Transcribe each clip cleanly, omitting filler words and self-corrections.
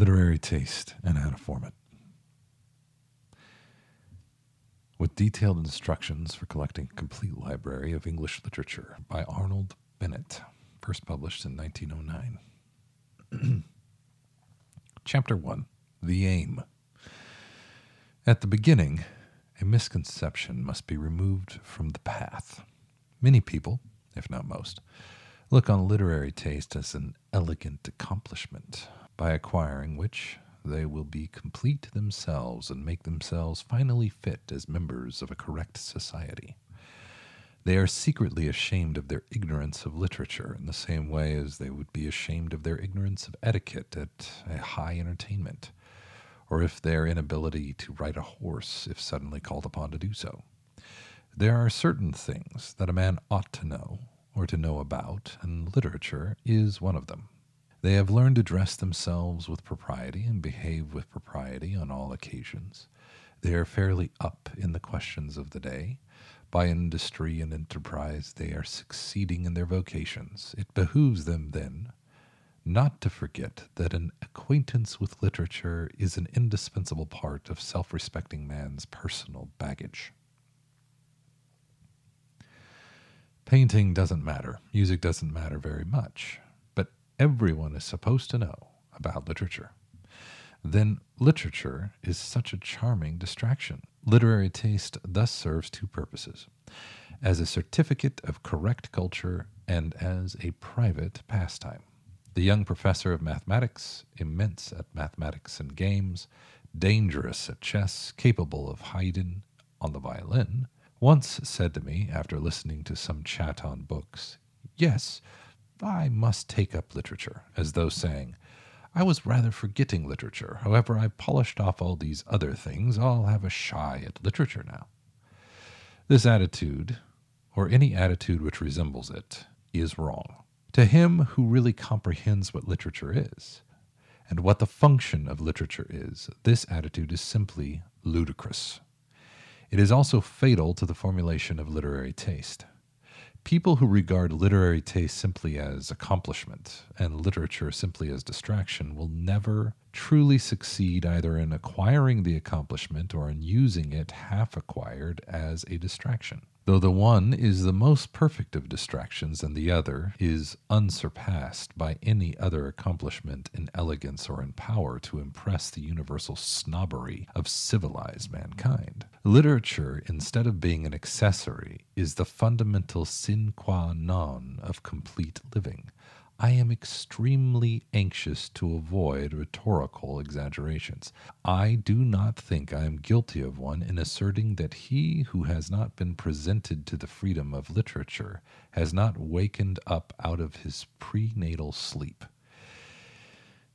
literary taste and how to form it, with detailed instructions for collecting a complete library of English literature by Arnold Bennett, first published in 1909. Chapter 1, The Aim. At the beginning, a misconception must be removed from the path. Many people, if not most, look on literary taste as an elegant accomplishment, by acquiring which they will be complete themselves and make themselves finally fit as members of a correct society. They are secretly ashamed of their ignorance of literature in the same way as they would be ashamed of their ignorance of etiquette at a high entertainment, or if their inability to ride a horse if suddenly called upon to do so. There are certain things that a man ought to know, or to know about, and literature is one of them. They have learned to dress themselves with propriety and behave with propriety on all occasions. They are fairly up in the questions of the day. By industry and enterprise they are succeeding in their vocations. It behooves them, then, not to forget that an acquaintance with literature is an indispensable part of self-respecting man's personal baggage. Painting doesn't matter. Music doesn't matter very much. But everyone is supposed to know about literature. Then literature is such a charming distraction. Literary taste thus serves two purposes: as a certificate of correct culture and as a private pastime. The young professor of mathematics, immense at mathematics and games, dangerous at chess, capable of Haydn on the violin, once said to me, after listening to some chat on books, "Yes, I must take up literature," as though saying, "I was rather forgetting literature. However, I've polished off all these other things. I'll have a shy at literature now." This attitude, or any attitude which resembles it, is wrong. To him who really comprehends what literature is, and what the function of literature is, this attitude is simply ludicrous. It is also fatal to the formulation of literary taste. People who regard literary taste simply as accomplishment, and literature simply as distraction, will never truly succeed either in acquiring the accomplishment or in using it half acquired as a distraction. Though the one is the most perfect of distractions, and the other is unsurpassed by any other accomplishment in elegance or in power to impress the universal snobbery of civilized mankind. Literature, instead of being an accessory, is the fundamental sine qua non of complete living. I am extremely anxious to avoid rhetorical exaggerations. I do not think I am guilty of one in asserting that he who has not been presented to the freedom of literature has not wakened up out of his prenatal sleep.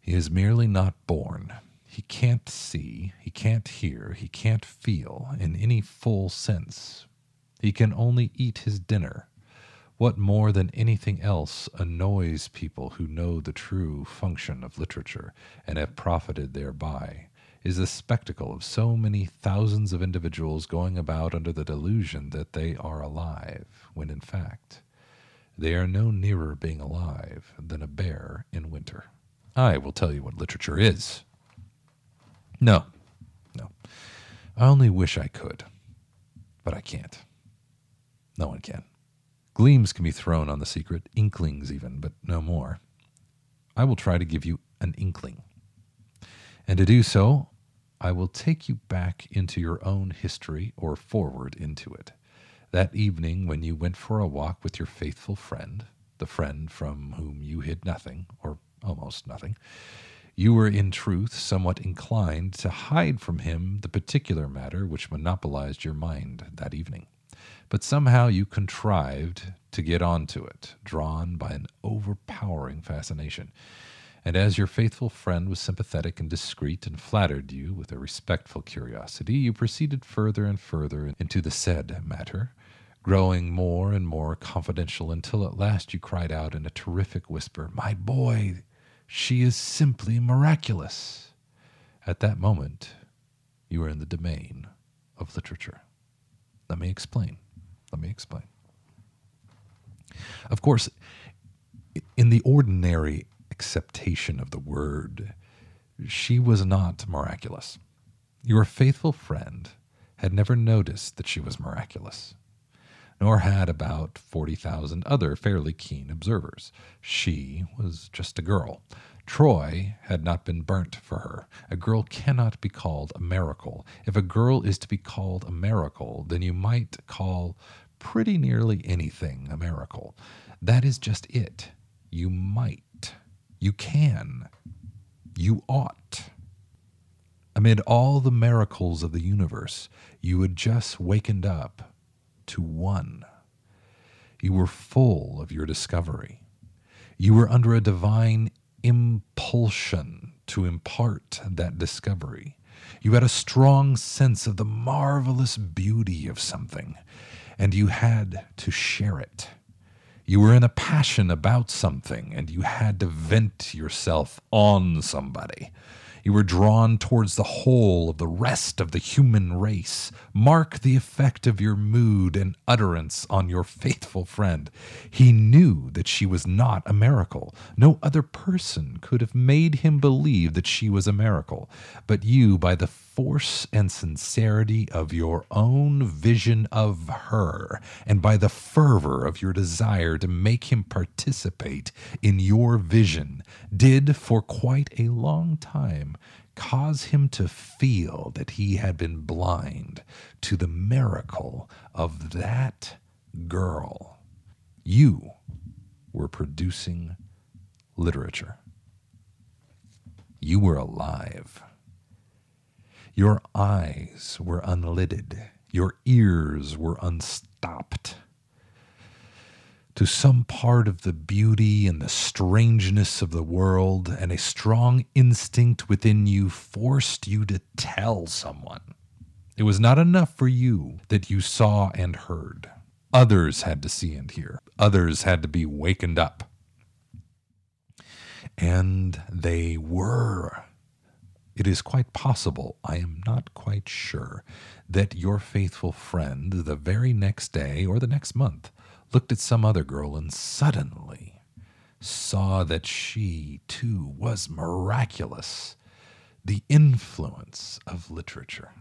He is merely not born. He can't see, he can't hear, he can't feel in any full sense. He can only eat his dinner. What more than anything else annoys people who know the true function of literature and have profited thereby is the spectacle of so many thousands of individuals going about under the delusion that they are alive, when in fact they are no nearer being alive than a bear in winter. I will tell you what literature is. No. I only wish I could, but I can't. No one can. Gleams can be thrown on the secret, inklings even, but no more. I will try to give you an inkling. And to do so, I will take you back into your own history, or forward into it. That evening when you went for a walk with your faithful friend, the friend from whom you hid nothing, or almost nothing, you were in truth somewhat inclined to hide from him the particular matter which monopolized your mind that evening. But somehow you contrived to get onto it, drawn by an overpowering fascination. And as your faithful friend was sympathetic and discreet and flattered you with a respectful curiosity, you proceeded further and further into the said matter, growing more and more confidential until at last you cried out in a terrific whisper, "My boy, she is simply miraculous!" At that moment, you were in the domain of literature. Let me explain. Of course, in the ordinary acceptation of the word, She was not miraculous. Your faithful friend had never noticed that she was miraculous, nor had about 40,000 other fairly keen observers. She was just a girl. Troy had not been burnt for her. A girl cannot be called a miracle. If a girl is to be called a miracle, then you might call pretty nearly anything a miracle. That is just it. You might. You can. You ought. Amid all the miracles of the universe, you had just wakened up to one. You were full of your discovery. You were under a divine impulsion to impart that discovery. You had a strong sense of the marvelous beauty of something, and you had to share it. You were in a passion about something, and you had to vent yourself on somebody. You were drawn towards the whole of the rest of the human race. Mark the effect of your mood and utterance on your faithful friend. He knew that she was not a miracle. No other person could have made him believe that she was a miracle. But you, by the force and sincerity of your own vision of her, and by the fervor of your desire to make him participate in your vision, did for quite a long time cause him to feel that he had been blind to the miracle of that girl. You were producing literature. You were alive. Your eyes were unlidded. Your ears were unstopped. To some part of the beauty and the strangeness of the world, and a strong instinct within you forced you to tell someone. It was not enough for you that you saw and heard. Others had to see and hear. Others had to be wakened up. And they were. It is quite possible, I am not quite sure, that your faithful friend the very next day or the next month looked at some other girl and suddenly saw that she, too, was miraculous. The influence of literature.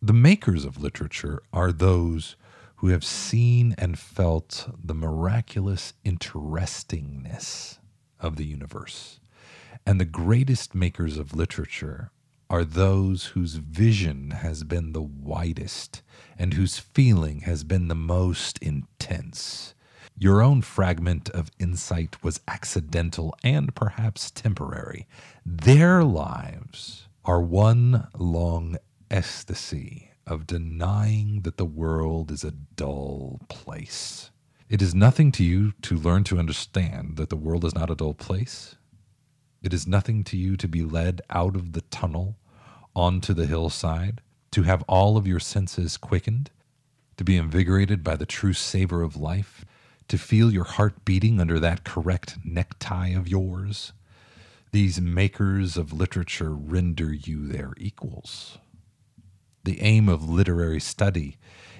The makers of literature are those who have seen and felt the miraculous interestingness of the universe. And the greatest makers of literature are those whose vision has been the widest and whose feeling has been the most intense. Your own fragment of insight was accidental and perhaps temporary. Their lives are one long ecstasy of denying that the world is a dull place. It is nothing to you to learn to understand that the world is not a dull place. It is nothing to you to be led out of the tunnel onto the hillside, to have all of your senses quickened, to be invigorated by the true savor of life, to feel your heart beating under that correct necktie of yours. These makers of literature render you their equals. The aim of literary study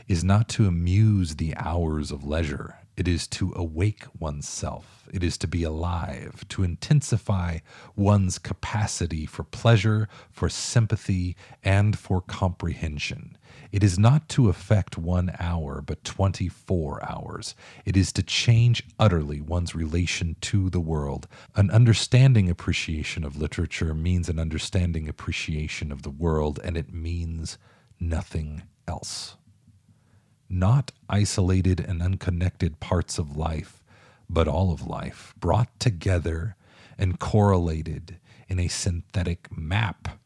is not to amuse the hours of leisure. It is to awake oneself. It is to be alive, to intensify one's capacity for pleasure, for sympathy, and for comprehension. It is not to affect 1 hour, but 24 hours. It is to change utterly one's relation to the world. An understanding appreciation of literature means an understanding appreciation of the world, and it means nothing else. Not isolated and unconnected parts of life, but all of life, brought together and correlated in a synthetic map.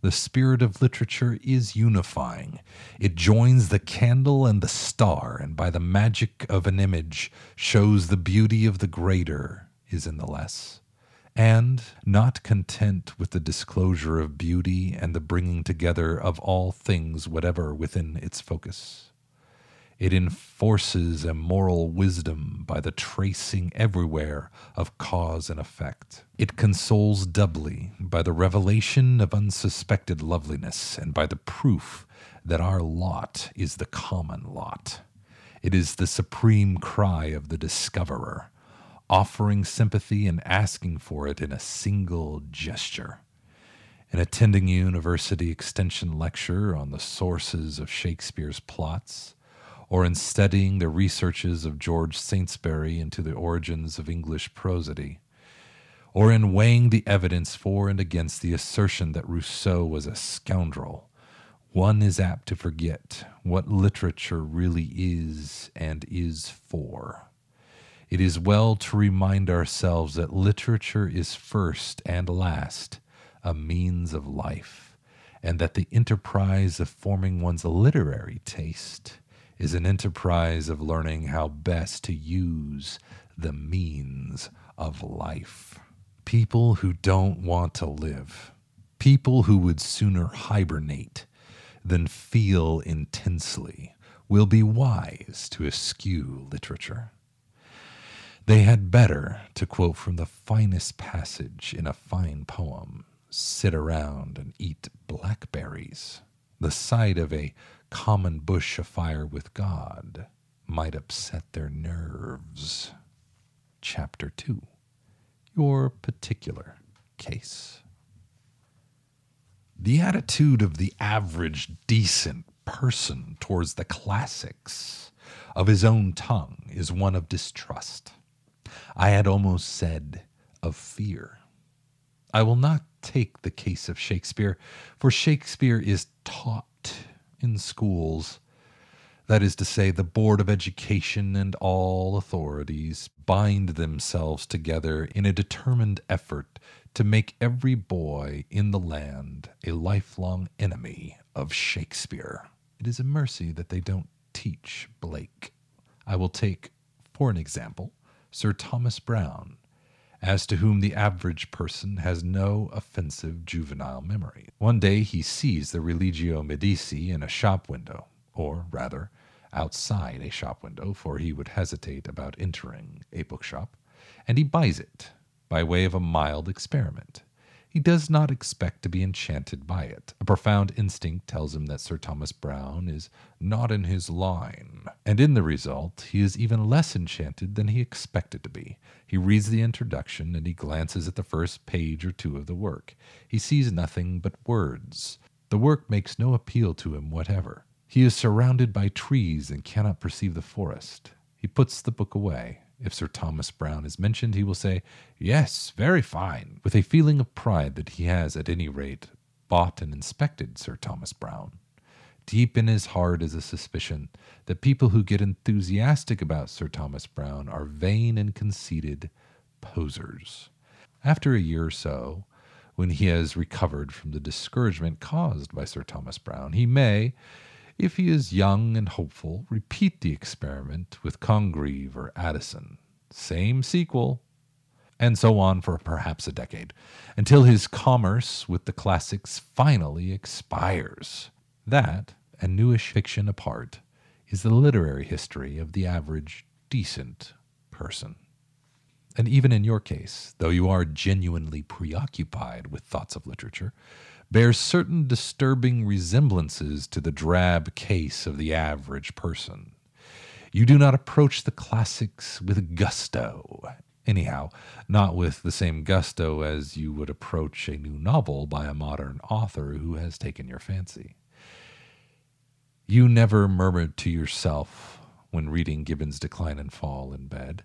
The spirit of literature is unifying. It joins the candle and the star, and by the magic of an image shows the beauty of the greater is in the less. And, not content with the disclosure of beauty and the bringing together of all things whatever within its focus, it enforces a moral wisdom by the tracing everywhere of cause and effect. It consoles doubly by the revelation of unsuspected loveliness and by the proof that our lot is the common lot. It is the supreme cry of the discoverer, offering sympathy and asking for it in a single gesture. and attending a university extension lecture on the sources of Shakespeare's plots, or in studying the researches of George Saintsbury into the origins of English prosody, or in weighing the evidence for and against the assertion that Rousseau was a scoundrel, one is apt to forget what literature really is and is for. It is well to remind ourselves that literature is first and last a means of life, and that the enterprise of forming one's literary taste is an enterprise of learning how best to use the means of life. People who don't want to live, people who would sooner hibernate than feel intensely, will be wise to eschew literature. They had better, to quote from the finest passage in a fine poem, sit around and eat blackberries. The sight of a common bush afire with God might upset their nerves. Chapter 2. Your particular case. The attitude of the average decent person towards the classics of his own tongue is one of distrust. I had almost said of fear. I will not take the case of Shakespeare, for Shakespeare is taught in schools. That is to say, the Board of Education and all authorities bind themselves together in a determined effort to make every boy in the land a lifelong enemy of Shakespeare. It is a mercy that they don't teach Blake. I will take, for an example, Sir Thomas Browne, as to whom the average person has no offensive juvenile memory. One day he sees the Religio Medici in a shop window, or rather, outside a shop window, for he would hesitate about entering a bookshop, and he buys it by way of a mild experiment. He does not expect to be enchanted by it. A profound instinct tells him that Sir Thomas Browne is not in his line, and in the result he is even less enchanted than he expected to be. He reads the introduction, and he glances at the first page or two of the work. He sees nothing but words. The work makes no appeal to him whatever. He is surrounded by trees and cannot perceive the forest. He puts the book away. If Sir Thomas Browne is mentioned, he will say, "Yes, very fine," with a feeling of pride that he has, at any rate, bought and inspected Sir Thomas Browne. Deep in his heart is a suspicion that people who get enthusiastic about Sir Thomas Browne are vain and conceited posers. After a year or so, when he has recovered from the discouragement caused by Sir Thomas Browne, he may, if he is young and hopeful, repeat the experiment with Congreve or Addison. Same sequel. And so on for perhaps a decade, until his commerce with the classics finally expires. That, and newish fiction apart, is the literary history of the average, decent person. And even in your case, though you are genuinely preoccupied with thoughts of literature, bears certain disturbing resemblances to the drab case of the average person. You do not approach the classics with gusto, anyhow, not with the same gusto as you would approach a new novel by a modern author who has taken your fancy. You never murmured to yourself when reading Gibbon's Decline and Fall in bed,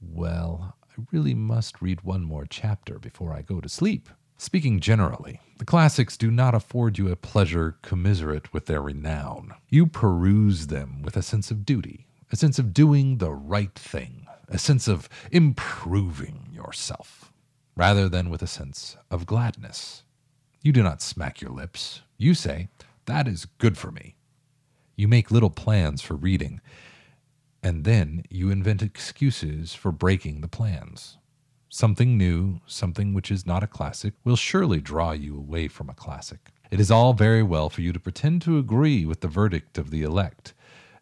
"Well, I really must read one more chapter before I go to sleep." Speaking generally, the classics do not afford you a pleasure commensurate with their renown. You peruse them with a sense of duty, a sense of doing the right thing, a sense of improving yourself, rather than with a sense of gladness. You do not smack your lips. You say, "That is good for me." You make little plans for reading, and then you invent excuses for breaking the plans. Something new, something which is not a classic, will surely draw you away from a classic. It is all very well for you to pretend to agree with the verdict of the elect,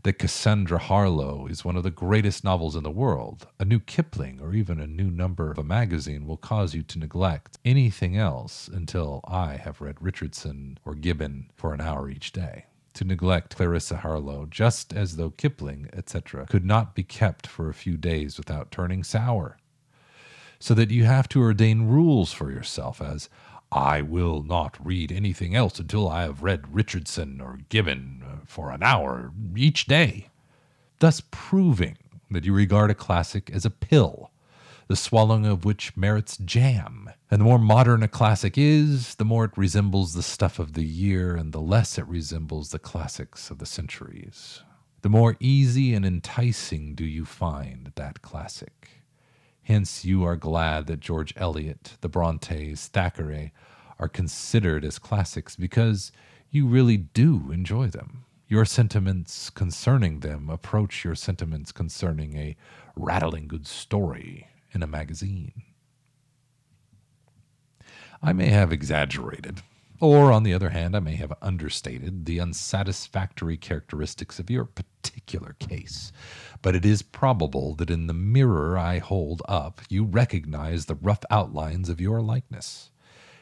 that Cassandra Harlowe is one of the greatest novels in the world. A new Kipling or even a new number of a magazine will cause you to neglect anything else until I have read Richardson or Gibbon for an hour each day. To neglect Clarissa Harlowe, just as though Kipling, etc., could not be kept for a few days without turning sour. So that you have to ordain rules for yourself, as I will not read anything else until I have read Richardson or Gibbon for an hour each day, thus proving that you regard a classic as a pill, the swallowing of which merits jam. And the more modern a classic is, the more it resembles the stuff of the year, and the less it resembles the classics of the centuries. The more easy and enticing do you find that classic. Hence you are glad that George Eliot, the Brontes, Thackeray are considered as classics, because you really do enjoy them. Your sentiments concerning them approach your sentiments concerning a rattling good story in a magazine. I may have exaggerated, or on the other hand, I may have understated the unsatisfactory characteristics of your particular case, but it is probable that in the mirror I hold up, you recognize the rough outlines of your likeness.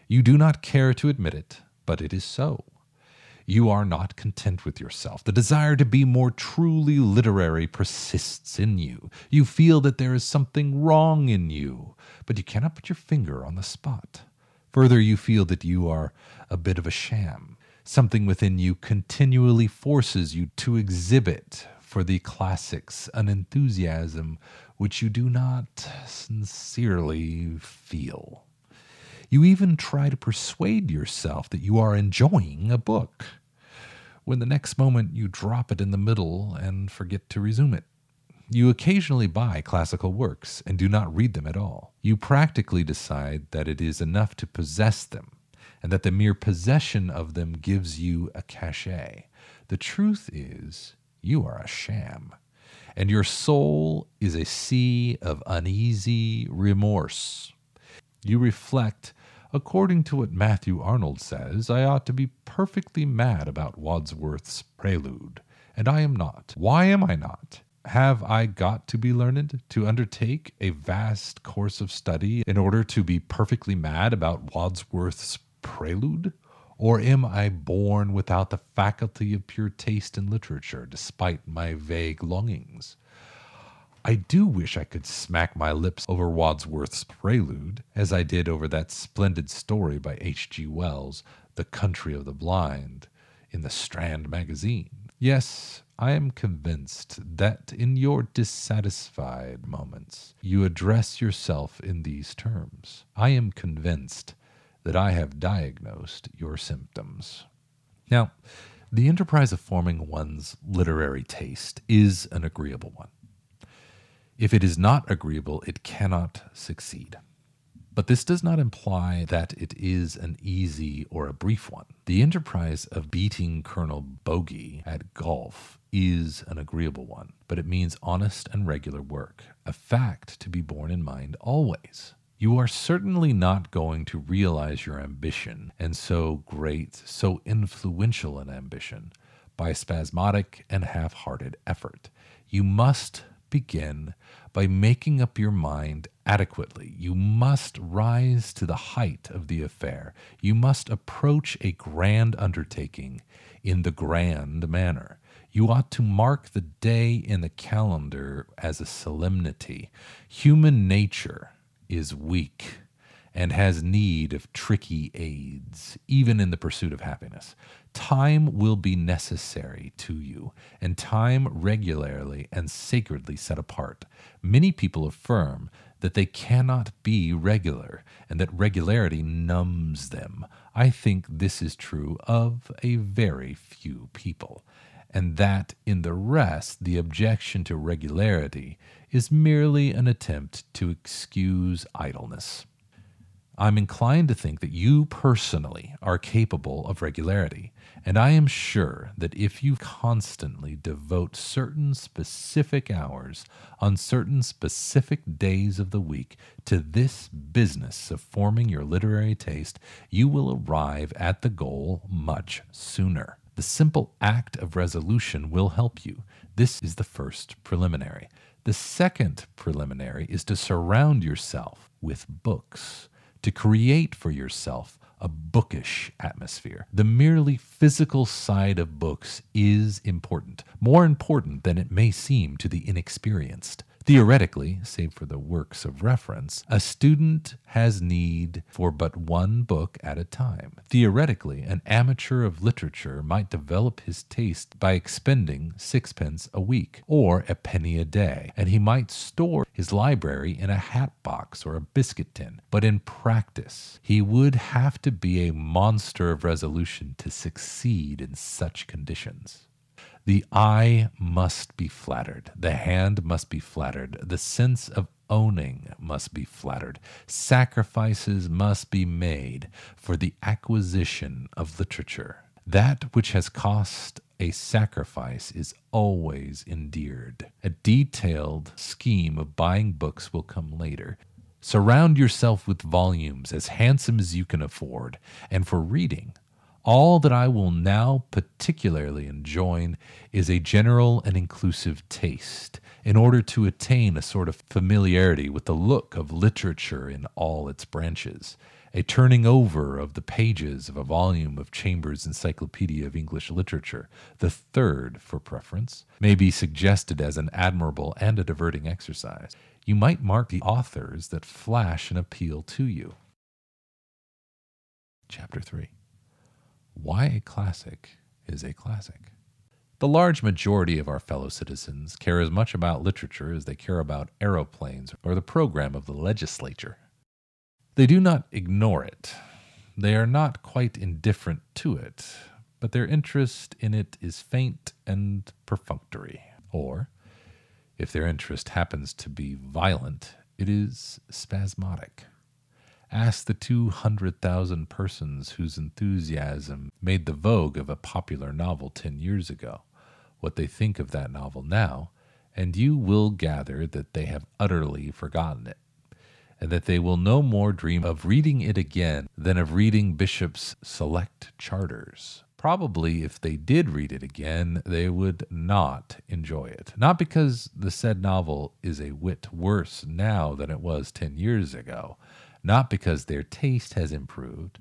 You do not care to admit it, but it is so. You are not content with yourself. The desire to be more truly literary persists in you. You feel that there is something wrong in you, but you cannot put your finger on the spot. Further, you feel that you are a bit of a sham. Something within you continually forces you to exhibit for the classics an enthusiasm which you do not sincerely feel. You even try to persuade yourself that you are enjoying a book, when the next moment you drop it in the middle and forget to resume it. You occasionally buy classical works and do not read them at all. You practically decide that it is enough to possess them, and that the mere possession of them gives you a cachet. The truth is, you are a sham, and your soul is a sea of uneasy remorse. You reflect, according to what Matthew Arnold says, I ought to be perfectly mad about Wordsworth's Prelude, and I am not. Why am I not? Have I got to be learned, to undertake a vast course of study in order to be perfectly mad about Wordsworth's Prelude? Or am I born without the faculty of pure taste in literature, despite my vague longings? I do wish I could smack my lips over Wordsworth's Prelude, as I did over that splendid story by H.G. Wells, The Country of the Blind, in the Strand magazine. Yes, I am convinced that in your dissatisfied moments, you address yourself in these terms. I am convinced that I have diagnosed your symptoms. Now, the enterprise of forming one's literary taste is an agreeable one. If it is not agreeable, it cannot succeed. But this does not imply that it is an easy or a brief one. The enterprise of beating Colonel Bogey at golf is an agreeable one, but it means honest and regular work, a fact to be borne in mind always. You are certainly not going to realize your ambition, and so great, so influential an ambition, by spasmodic and half-hearted effort. You must begin by making up your mind adequately. You must rise to the height of the affair. You must approach a grand undertaking in the grand manner. You ought to mark the day in the calendar as a solemnity. Human nature is weak and has need of tricky aids, even in the pursuit of happiness. Time will be necessary to you, and time regularly and sacredly set apart. Many people affirm that they cannot be regular, and that regularity numbs them. I think this is true of a very few people, and that in the rest the objection to regularity is merely an attempt to excuse idleness. I'm inclined to think that you personally are capable of regularity, and I am sure that if you constantly devote certain specific hours on certain specific days of the week to this business of forming your literary taste, you will arrive at the goal much sooner. The simple act of resolution will help you. This is the first preliminary. The second preliminary is to surround yourself with books, to create for yourself a bookish atmosphere. The merely physical side of books is important, more important than it may seem to the inexperienced. Theoretically, save for the works of reference, a student has need for but one book at a time. Theoretically, an amateur of literature might develop his taste by expending sixpence a week, or a penny a day, and he might store his library in a hat box or a biscuit tin. But in practice, he would have to be a monster of resolution to succeed in such conditions. The eye must be flattered, the hand must be flattered, the sense of owning must be flattered, sacrifices must be made for the acquisition of literature. That which has cost a sacrifice is always endeared. A detailed scheme of buying books will come later. Surround yourself with volumes as handsome as you can afford, and for reading, all that I will now particularly enjoin is a general and inclusive taste, in order to attain a sort of familiarity with the look of literature in all its branches, a turning over of the pages of a volume of Chambers' Encyclopedia of English Literature, the third for preference, may be suggested as an admirable and a diverting exercise. You might mark the authors that flash an appeal to you. Chapter 3. Why a classic is a classic. The large majority of our fellow citizens care as much about literature as they care about aeroplanes or the program of the legislature. They do not ignore it. They are not quite indifferent to it, but their interest in it is faint and perfunctory. Or, if their interest happens to be violent, it is spasmodic. Ask the 200,000 persons whose enthusiasm made the vogue of a popular novel 10 years ago what they think of that novel now, and you will gather that they have utterly forgotten it, and that they will no more dream of reading it again than of reading Bishop's Select Charters. Probably, if they did read it again, they would not enjoy it. Not because the said novel is a whit worse now than it was 10 years ago, not because their taste has improved,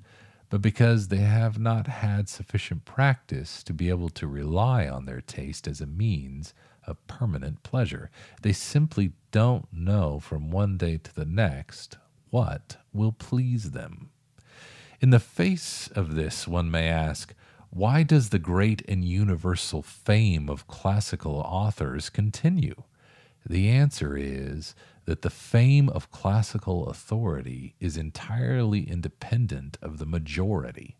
but because they have not had sufficient practice to be able to rely on their taste as a means of permanent pleasure. They simply don't know from one day to the next what will please them. In the face of this, one may ask, why does the great and universal fame of classical authors continue? The answer is that the fame of classical authority is entirely independent of the majority.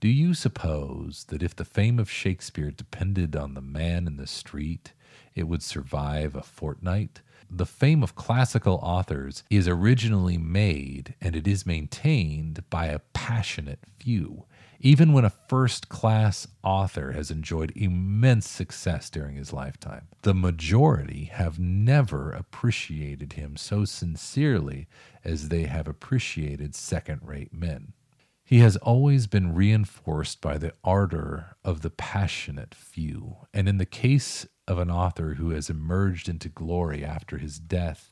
Do you suppose that if the fame of Shakespeare depended on the man in the street, it would survive a fortnight? The fame of classical authors is originally made, and it is maintained by a passionate few. Even when a first-class author has enjoyed immense success during his lifetime, the majority have never appreciated him so sincerely as they have appreciated second-rate men. He has always been reinforced by the ardor of the passionate few, and in the case of an author who has emerged into glory after his death,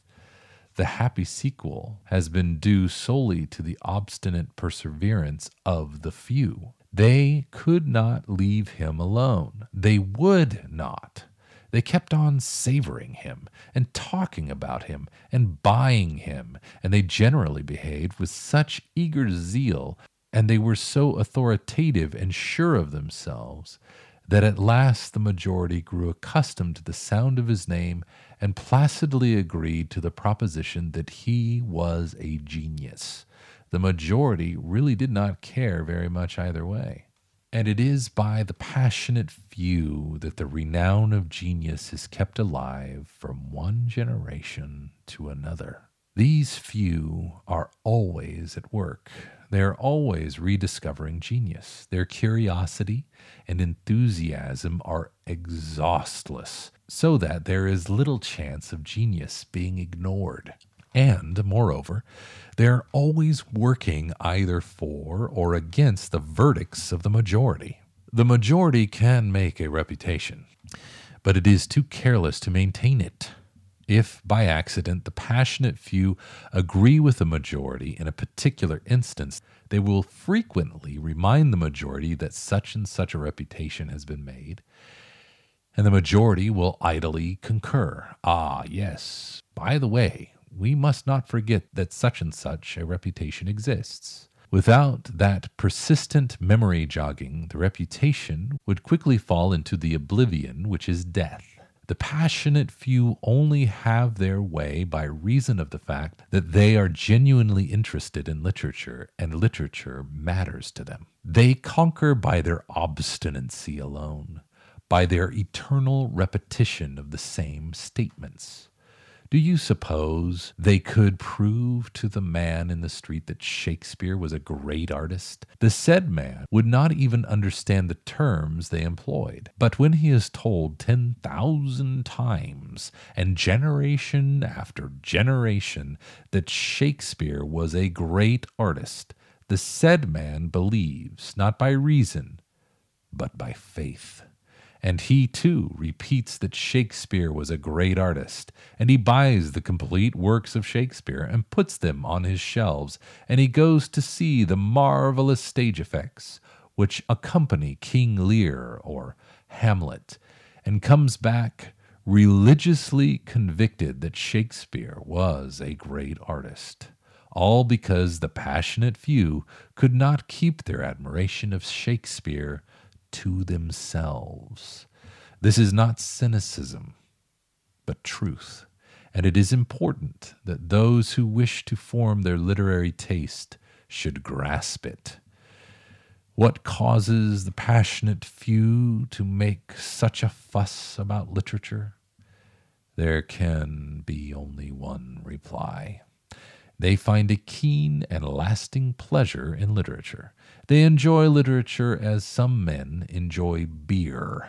the happy sequel has been due solely to the obstinate perseverance of the few. They could not leave him alone. They would not. They kept on savoring him and talking about him and buying him, and they generally behaved with such eager zeal, and they were so authoritative and sure of themselves, that at last the majority grew accustomed to the sound of his name and placidly agreed to the proposition that he was a genius. The majority really did not care very much either way. And it is by the passionate few that the renown of genius is kept alive from one generation to another. These few are always at work. They are always rediscovering genius. Their curiosity and enthusiasm are exhaustless, so that there is little chance of genius being ignored. And, moreover, they are always working either for or against the verdicts of the majority. The majority can make a reputation, but it is too careless to maintain it. If, by accident, the passionate few agree with the majority in a particular instance, they will frequently remind the majority that such and such a reputation has been made, and the majority will idly concur. Ah, yes, by the way, we must not forget that such and such a reputation exists. Without that persistent memory jogging, the reputation would quickly fall into the oblivion which is death. The passionate few only have their way by reason of the fact that they are genuinely interested in literature, and literature matters to them. They conquer by their obstinacy alone, by their eternal repetition of the same statements. Do you suppose they could prove to the man in the street that Shakespeare was a great artist? The said man would not even understand the terms they employed. But when he is told 10,000 times, and generation after generation, that Shakespeare was a great artist, the said man believes, not by reason, but by faith. And he, too, repeats that Shakespeare was a great artist, and he buys the complete works of Shakespeare and puts them on his shelves, and he goes to see the marvelous stage effects which accompany King Lear or Hamlet, and comes back religiously convicted that Shakespeare was a great artist, all because the passionate few could not keep their admiration of Shakespeare to themselves. This is not cynicism, but truth, and it is important that those who wish to form their literary taste should grasp it. What causes the passionate few to make such a fuss about literature? There can be only one reply. They find a keen and lasting pleasure in literature. They enjoy literature as some men enjoy beer.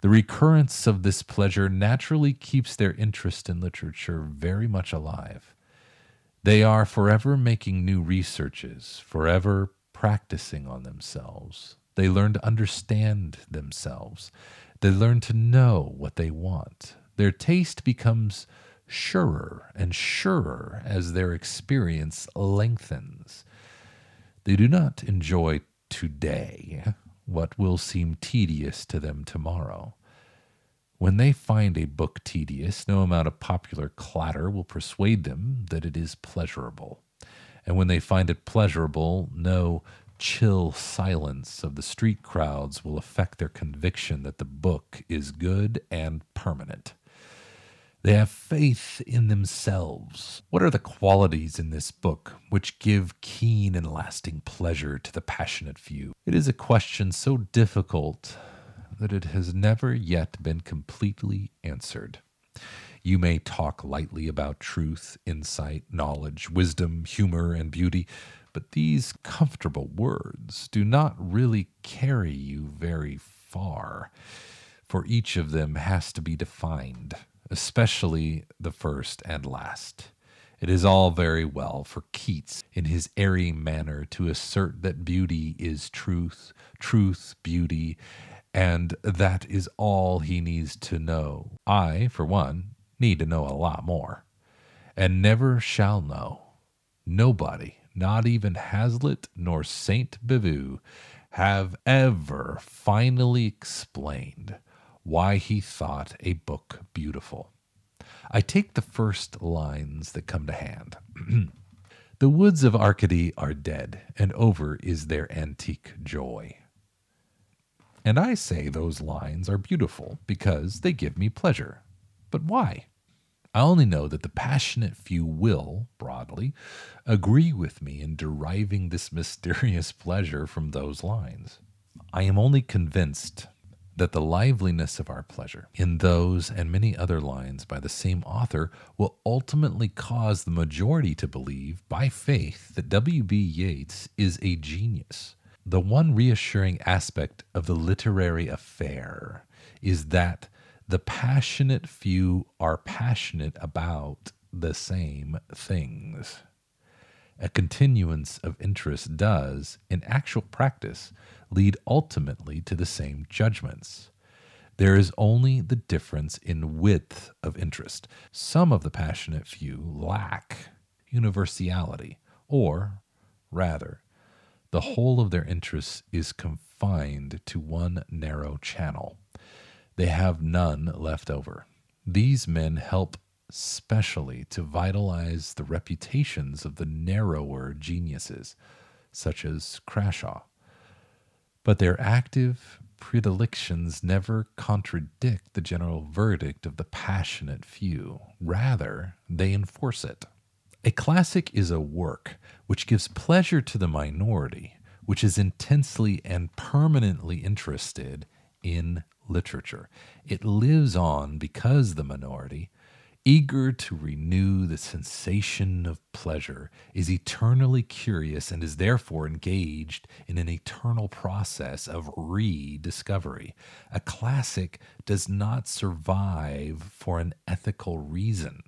The recurrence of this pleasure naturally keeps their interest in literature very much alive. They are forever making new researches, forever practicing on themselves. They learn to understand themselves. They learn to know what they want. Their taste becomes surer and surer as their experience lengthens. They do not enjoy today what will seem tedious to them tomorrow. When they find a book tedious, no amount of popular clatter will persuade them that it is pleasurable. And when they find it pleasurable, no chill silence of the street crowds will affect their conviction that the book is good and permanent. They have faith in themselves. What are the qualities in this book which give keen and lasting pleasure to the passionate few? It is a question so difficult that it has never yet been completely answered. You may talk lightly about truth, insight, knowledge, wisdom, humor, and beauty, but these comfortable words do not really carry you very far, for each of them has to be defined, especially the first and last. It is all very well for Keats, in his airy manner, to assert that beauty is truth, truth beauty, and that is all he needs to know. I, for one, need to know a lot more, and never shall know. Nobody, not even Hazlitt nor Saint Beuve, have ever finally explained why he thought a book beautiful. I take the first lines that come to hand. The woods of Arcady are dead, and over is their antique joy. And I say those lines are beautiful because they give me pleasure. But why? I only know that the passionate few will, broadly, agree with me in deriving this mysterious pleasure from those lines. I am only convinced that the liveliness of our pleasure in those and many other lines by the same author will ultimately cause the majority to believe, by faith, that W.B. Yeats is a genius. The one reassuring aspect of the literary affair is that the passionate few are passionate about the same things. A continuance of interest does, in actual practice, lead ultimately to the same judgments. There is only the difference in width of interest. Some of the passionate few lack universality, or, rather, the whole of their interest is confined to one narrow channel. They have none left over. These men help specially to vitalize the reputations of the narrower geniuses, such as Crashaw. But their active predilections never contradict the general verdict of the passionate few. Rather, they enforce it. A classic is a work which gives pleasure to the minority, which is intensely and permanently interested in literature. It lives on because the minority, eager to renew the sensation of pleasure, is eternally curious and is therefore engaged in an eternal process of rediscovery. A classic does not survive for an ethical reason.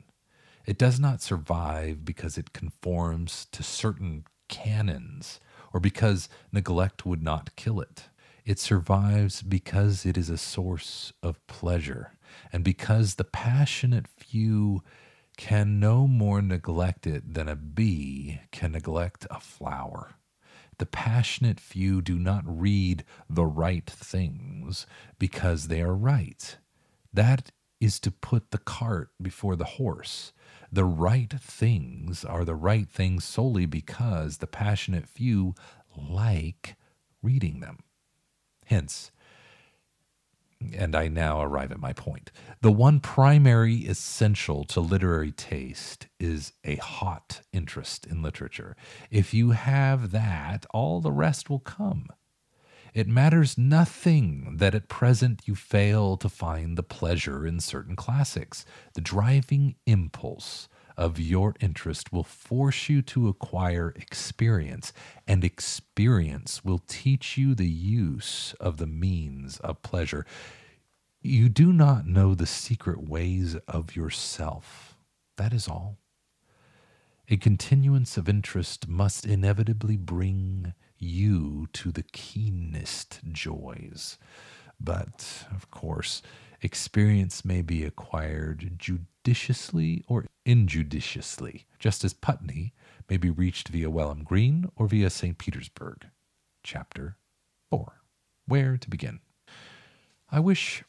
It does not survive because it conforms to certain canons or because neglect would not kill it. It survives because it is a source of pleasure, and because the passionate few can no more neglect it than a bee can neglect a flower. The passionate few do not read the right things because they are right. That is to put the cart before the horse. The right things are the right things solely because the passionate few like reading them. Hence, and I now arrive at my point, the one primary essential to literary taste is a hot interest in literature. If you have that, all the rest will come. It matters nothing that at present you fail to find the pleasure in certain classics. The driving impulse of your interest will force you to acquire experience, and experience will teach you the use of the means of pleasure. You do not know the secret ways of yourself. That is all. A continuance of interest must inevitably bring you to the keenest joys. But, of course, experience may be acquired judiciously or injudiciously, just as Putney may be reached via Welham Green or via St. Petersburg. Chapter 4. Where to begin? I wish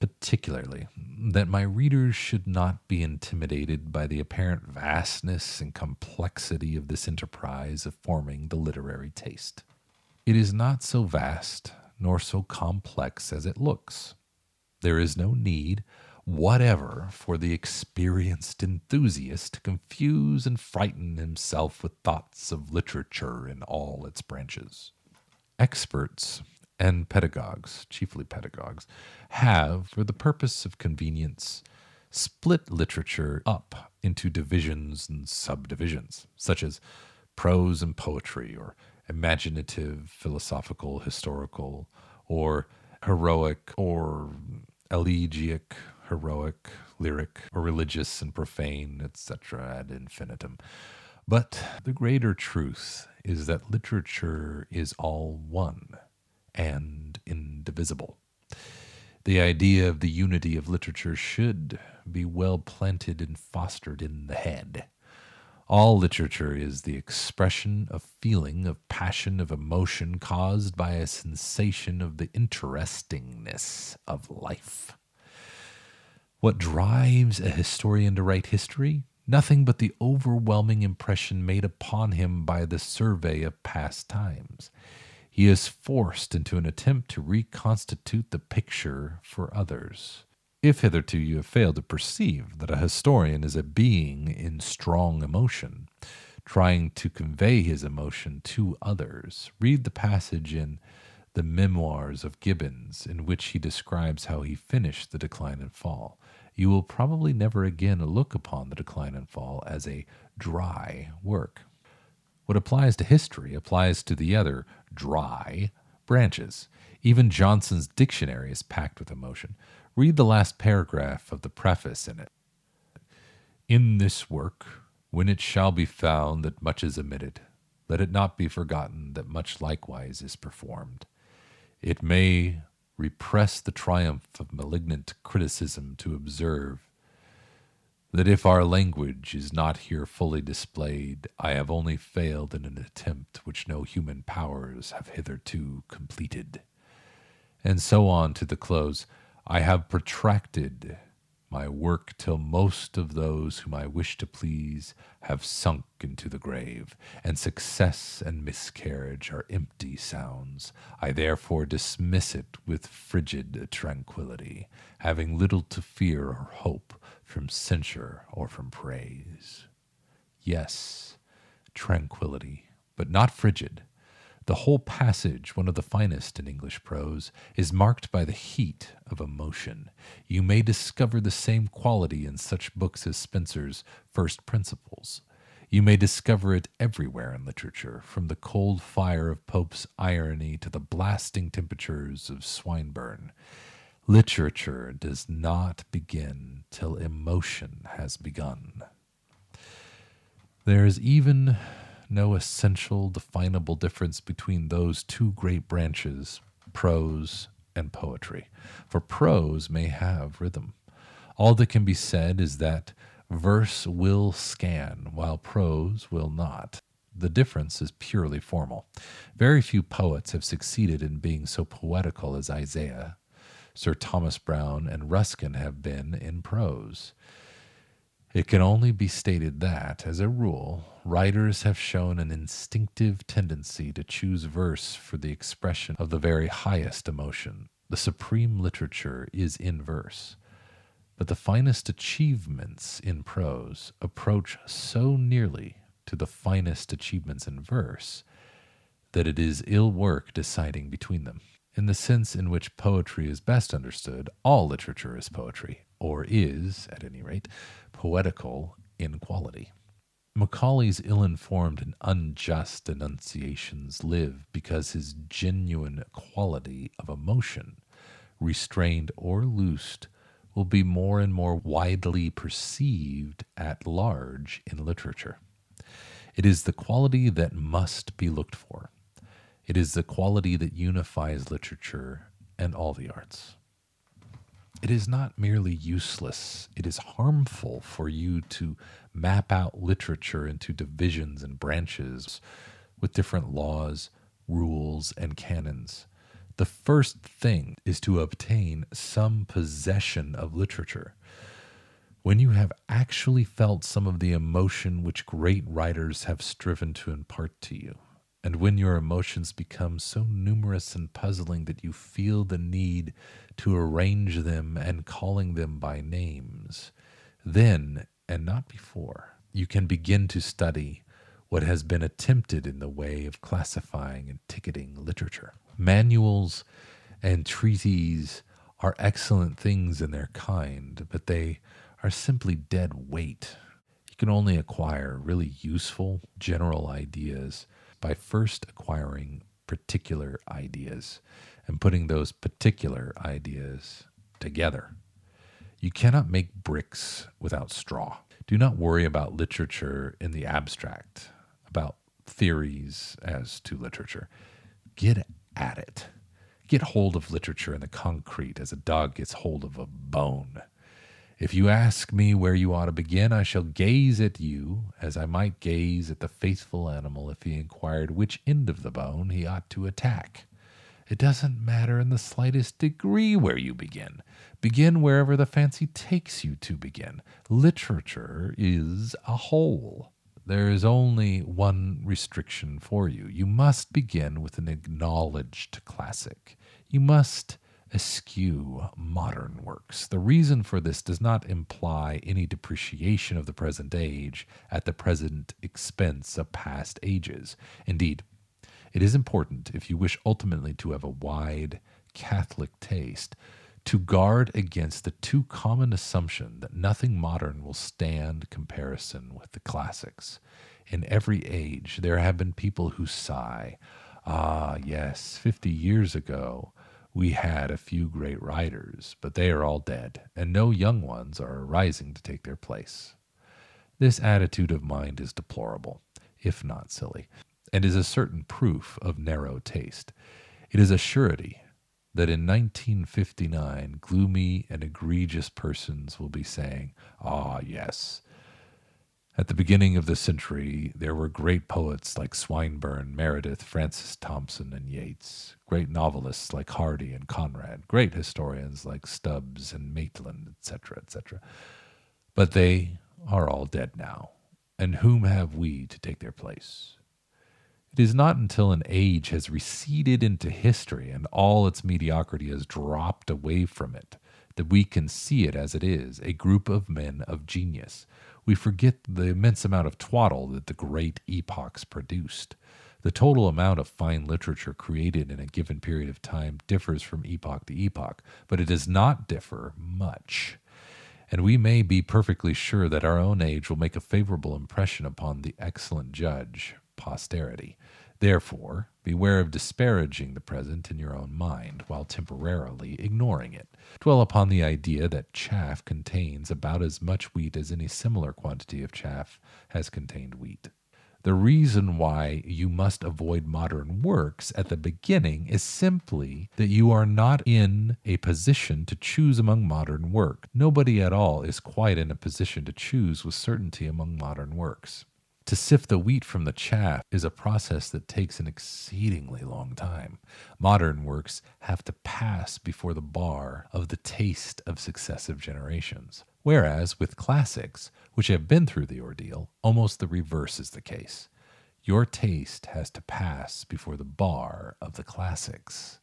particularly that my readers should not be intimidated by the apparent vastness and complexity of this enterprise of forming the literary taste. It is not so vast nor so complex as it looks. There is no need whatever for the experienced enthusiast to confuse and frighten himself with thoughts of literature in all its branches. Experts and pedagogues, chiefly pedagogues, have, for the purpose of convenience, split literature up into divisions and subdivisions, such as prose and poetry, or imaginative, philosophical, historical, or heroic or elegiac, heroic, lyric, or religious and profane, etc. ad infinitum. But the greater truth is that literature is all one and indivisible. The idea of the unity of literature should be well planted and fostered in the head. All literature is the expression of feeling, of passion, of emotion caused by a sensation of the interestingness of life. What drives a historian to write history? Nothing but the overwhelming impression made upon him by the survey of past times. He is forced into an attempt to reconstitute the picture for others. If hitherto you have failed to perceive that a historian is a being in strong emotion, trying to convey his emotion to others, read the passage in The Memoirs of Gibbon, in which he describes how he finished The Decline and Fall. You will probably never again look upon The Decline and Fall as a dry work. What applies to history applies to the other dry branches. Even Johnson's dictionary is packed with emotion. Read the last paragraph of the preface in it. In this work, when it shall be found that much is omitted, let it not be forgotten that much likewise is performed. It may repress the triumph of malignant criticism to observe that if our language is not here fully displayed, I have only failed in an attempt which no human powers have hitherto completed. And so on to the close. I have protracted my work till most of those whom I wish to please have sunk into the grave, and success and miscarriage are empty sounds. I therefore dismiss it with frigid tranquillity, having little to fear or hope from censure or from praise. Yes, tranquillity, but not frigid. The whole passage, one of the finest in English prose, is marked by the heat of emotion. You may discover the same quality in such books as Spencer's First Principles. You may discover it everywhere in literature, from the cold fire of Pope's irony to the blasting temperatures of Swinburne. Literature does not begin till emotion has begun. There is even no essential definable difference between those two great branches, prose and poetry, for prose may have rhythm. All that can be said is that verse will scan, while prose will not. The difference is purely formal. Very few poets have succeeded in being so poetical as Isaiah. Sir Thomas Browne and Ruskin have been in prose. It can only be stated that, as a rule, writers have shown an instinctive tendency to choose verse for the expression of the very highest emotion. The supreme literature is in verse. But the finest achievements in prose approach so nearly to the finest achievements in verse that it is ill work deciding between them. In the sense in which poetry is best understood, all literature is poetry, or is, at any rate, poetical in quality. Macaulay's ill-informed and unjust denunciations live because his genuine quality of emotion, restrained or loosed, will be more and more widely perceived at large in literature. It is the quality that must be looked for. It is the quality that unifies literature and all the arts. It is not merely useless, it is harmful for you to map out literature into divisions and branches with different laws, rules, and canons. The first thing is to obtain some possession of literature. When you have actually felt some of the emotion which great writers have striven to impart to you, and when your emotions become so numerous and puzzling that you feel the need to arrange them and calling them by names, then, and not before, you can begin to study what has been attempted in the way of classifying and ticketing literature. Manuals and treatises are excellent things in their kind, but they are simply dead weight. You can only acquire really useful general ideas by first acquiring particular ideas and putting those particular ideas together. You cannot make bricks without straw. Do not worry about literature in the abstract, about theories as to literature. Get at it. Get hold of literature in the concrete as a dog gets hold of a bone. If you ask me where you ought to begin, I shall gaze at you as I might gaze at the faithful animal if he inquired which end of the bone he ought to attack. It doesn't matter in the slightest degree where you begin. Begin wherever the fancy takes you to begin. Literature is a whole. There is only one restriction for you. You must begin with an acknowledged classic. You must eschew modern works. The reason for this does not imply any depreciation of the present age at the present expense of past ages. Indeed, it is important, if you wish ultimately to have a wide Catholic taste, to guard against the too common assumption that nothing modern will stand comparison with the classics. In every age, there have been people who sigh, "Ah, yes, 50 years ago, we had a few great writers, but they are all dead, and no young ones are arising to take their place." This attitude of mind is deplorable, if not silly, and is a certain proof of narrow taste. It is a surety that in 1959, gloomy and egregious persons will be saying, "Ah, yes, At the beginning of the century, there were great poets like Swinburne, Meredith, Francis Thompson, and Yeats, great novelists like Hardy and Conrad, great historians like Stubbs and Maitland, etc., etc. But they are all dead now, and whom have we to take their place? It is not until an age has receded into history and all its mediocrity has dropped away from it that we can see it as it is, a group of men of genius. We forget the immense amount of twaddle that the great epochs produced. The total amount of fine literature created in a given period of time differs from epoch to epoch, but it does not differ much. And we may be perfectly sure that our own age will make a favorable impression upon the excellent judge, posterity. Therefore, beware of disparaging the present in your own mind, while temporarily ignoring it. Dwell upon the idea that chaff contains about as much wheat as any similar quantity of chaff has contained wheat. The reason why you must avoid modern works at the beginning is simply that you are not in a position to choose among modern work. Nobody at all is quite in a position to choose with certainty among modern works. To sift the wheat from the chaff is a process that takes an exceedingly long time. Modern works have to pass before the bar of the taste of successive generations. Whereas with classics, which have been through the ordeal, almost the reverse is the case. Your taste has to pass before the bar of the classics.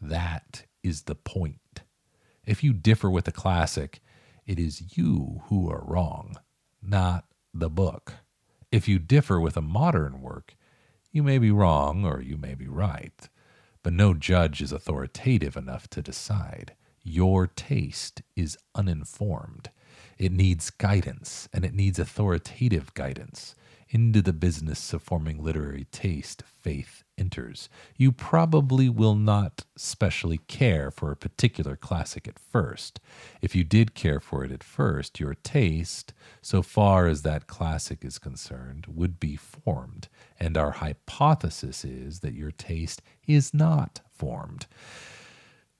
That is the point. If you differ with a classic, it is you who are wrong, not the book. If you differ with a modern work, you may be wrong or you may be right, but no judge is authoritative enough to decide. Your taste is uninformed. It needs guidance, and it needs authoritative guidance. Into the business of forming literary taste, faith enters. You probably will not specially care for a particular classic at first. If you did care for it at first, your taste, so far as that classic is concerned, would be formed, and our hypothesis is that your taste is not formed.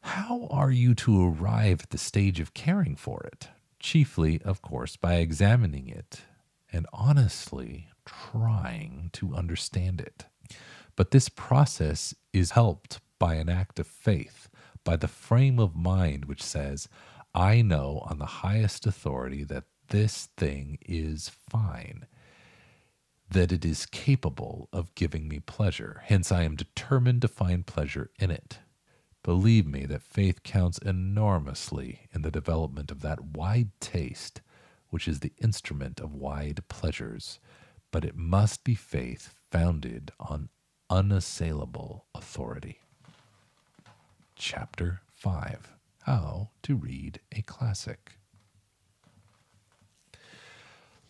How are you to arrive at the stage of caring for it? Chiefly, of course, by examining it and honestly trying to understand it. But this process is helped by an act of faith, by the frame of mind which says, I know on the highest authority that this thing is fine, that it is capable of giving me pleasure. Hence, I am determined to find pleasure in it. Believe me that faith counts enormously in the development of that wide taste, which is the instrument of wide pleasures, but it must be faith founded on unassailable authority. Chapter 5. How to Read a Classic.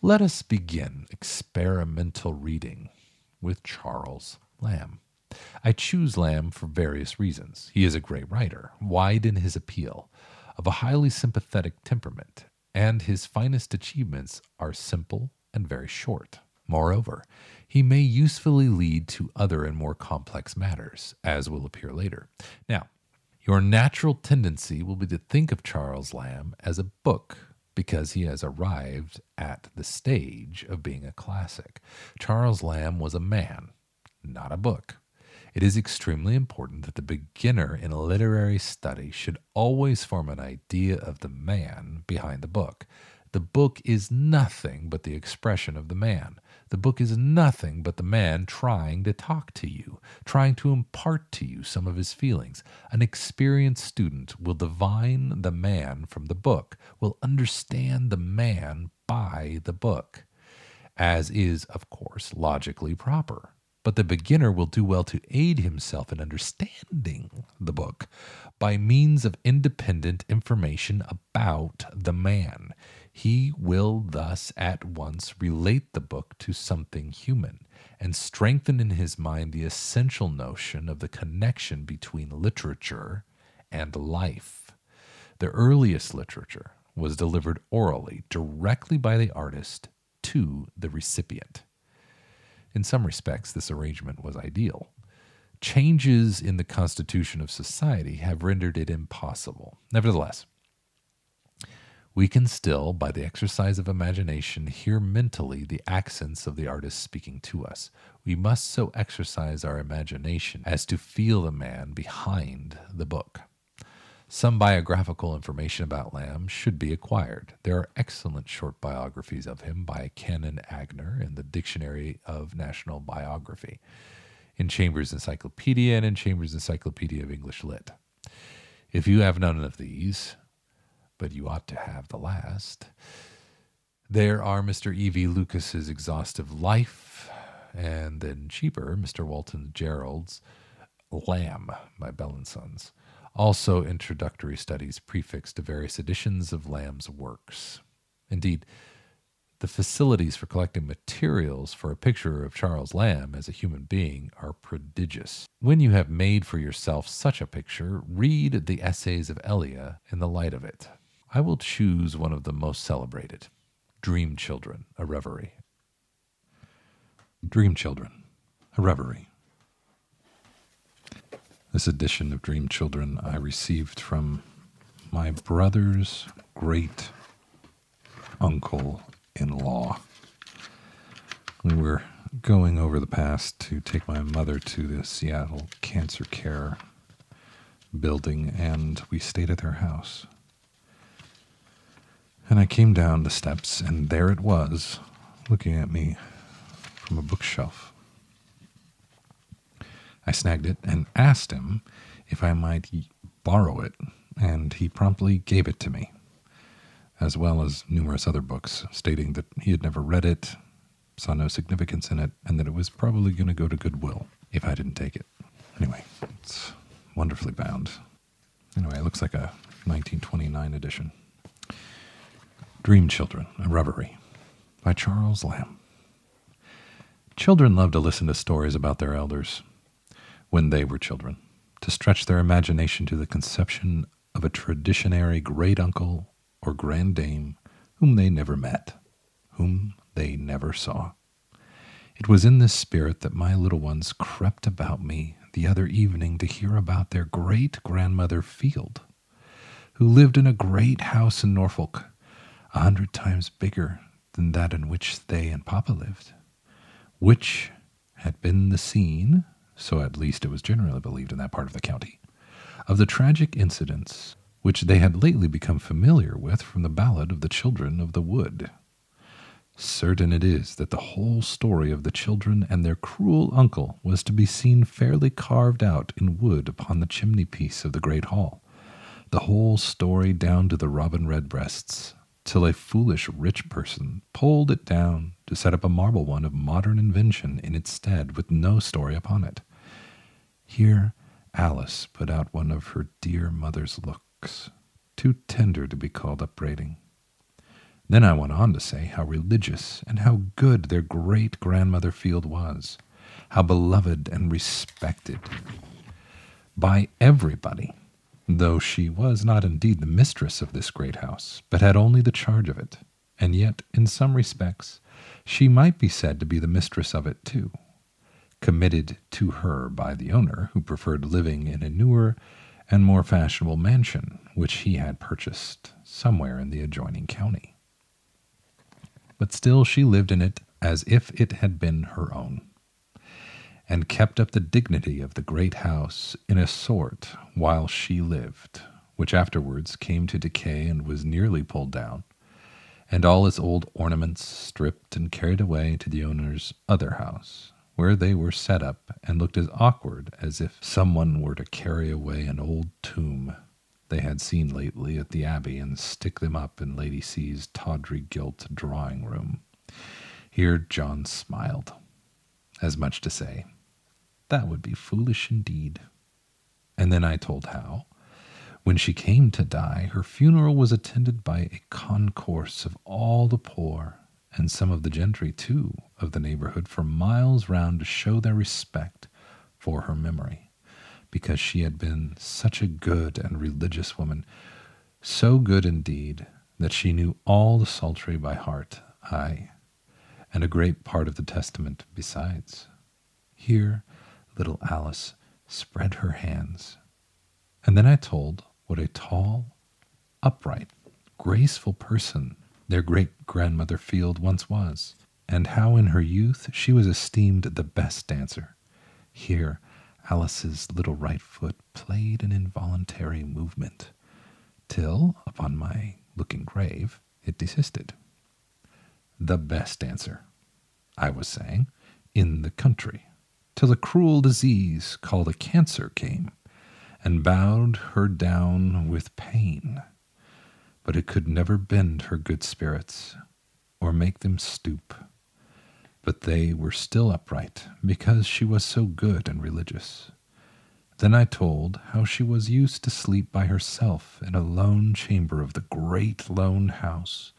Let us begin experimental reading with Charles Lamb. I choose Lamb for various reasons. He is a great writer, wide in his appeal, of a highly sympathetic temperament, and his finest achievements are simple and very short. Moreover, he may usefully lead to other and more complex matters, as will appear later. Now, your natural tendency will be to think of Charles Lamb as a book, because he has arrived at the stage of being a classic. Charles Lamb was a man, not a book. It is extremely important that the beginner in literary study should always form an idea of the man behind the book. The book is nothing but the expression of the man. The book is nothing but the man trying to talk to you, trying to impart to you some of his feelings. An experienced student will divine the man from the book, will understand the man by the book, as is, of course, logically proper. But the beginner will do well to aid himself in understanding the book by means of independent information about the man. He will thus at once relate the book to something human and strengthen in his mind the essential notion of the connection between literature and life. The earliest literature was delivered orally, directly by the artist to the recipient. In some respects, this arrangement was ideal. Changes in the constitution of society have rendered it impossible. Nevertheless, we can still, by the exercise of imagination, hear mentally the accents of the artist speaking to us. We must so exercise our imagination as to feel the man behind the book. Some biographical information about Lamb should be acquired. There are excellent short biographies of him by Canon Agner in the Dictionary of National Biography, in Chambers' Encyclopedia, and in Chambers' Encyclopedia of English Lit. If you have none of these, but you ought to have the last, there are Mr. E.V. Lucas's Exhaustive Life, and then cheaper, Mr. Walton Gerald's Lamb by Bell and Sons. Also introductory studies prefixed to various editions of Lamb's works. Indeed, the facilities for collecting materials for a picture of Charles Lamb as a human being are prodigious. When you have made for yourself such a picture, read the essays of Eliot in the light of it. I will choose one of the most celebrated, Dream Children, a Reverie. Dream Children, a Reverie. This edition of Dream Children I received from my brother's great uncle-in-law. We were going over the past to take my mother to the Seattle Cancer Care building, and we stayed at their house. And I came down the steps, and there it was, looking at me from a bookshelf. I snagged it and asked him if I might borrow it, and he promptly gave it to me, as well as numerous other books, stating that he had never read it, saw no significance in it, and that it was probably going to go to Goodwill if I didn't take it. Anyway, it's wonderfully bound. Anyway, it looks like a 1929 edition. Dream Children, a Reverie, by Charles Lamb. Children love to listen to stories about their elders when they were children, to stretch their imagination to the conception of a traditionary great-uncle or grandame whom they never met, whom they never saw. It was in this spirit that my little ones crept about me the other evening to hear about their great-grandmother Field, who lived in a great house in Norfolk, 100 times bigger than that in which they and Papa lived, which had been the scene, so at least it was generally believed in that part of the county, of the tragic incidents which they had lately become familiar with from the ballad of the Children of the Wood. Certain it is that the whole story of the children and their cruel uncle was to be seen fairly carved out in wood upon the chimney-piece of the great hall, the whole story down to the robin redbreasts, till a foolish rich person pulled it down to set up a marble one of modern invention in its stead with no story upon it. Here Alice put out one of her dear mother's looks, too tender to be called upbraiding. Then I went on to say how religious and how good their great-grandmother Field was, how beloved and respected by everybody, though she was not indeed the mistress of this great house, but had only the charge of it, and yet, in some respects, she might be said to be the mistress of it too, committed to her by the owner, who preferred living in a newer and more fashionable mansion, which he had purchased somewhere in the adjoining county. But still she lived in it as if it had been her own, and kept up the dignity of the great house in a sort while she lived, which afterwards came to decay and was nearly pulled down, and all its old ornaments stripped and carried away to the owner's other house, where they were set up and looked as awkward as if someone were to carry away an old tomb they had seen lately at the Abbey and stick them up in Lady C's tawdry gilt drawing-room. Here John smiled, as much to say, that would be foolish indeed. And then I told how, when she came to die, her funeral was attended by a concourse of all the poor, and some of the gentry, too, of the neighborhood for miles round to show their respect for her memory, because she had been such a good and religious woman, so good indeed that she knew all the psaltery by heart, aye, and a great part of the Testament besides. Here little Alice spread her hands. And then I told what a tall, upright, graceful person their great-grandmother Field once was, and how in her youth she was esteemed the best dancer. Here Alice's little right foot played an involuntary movement, till, upon my looking grave, it desisted. The best dancer, I was saying, in the country, till a cruel disease called a cancer came, and bowed her down with pain, but it could never bend her good spirits, or make them stoop, but they were still upright, because she was so good and religious. Then I told how she was used to sleep by herself in a lone chamber of the great lone house,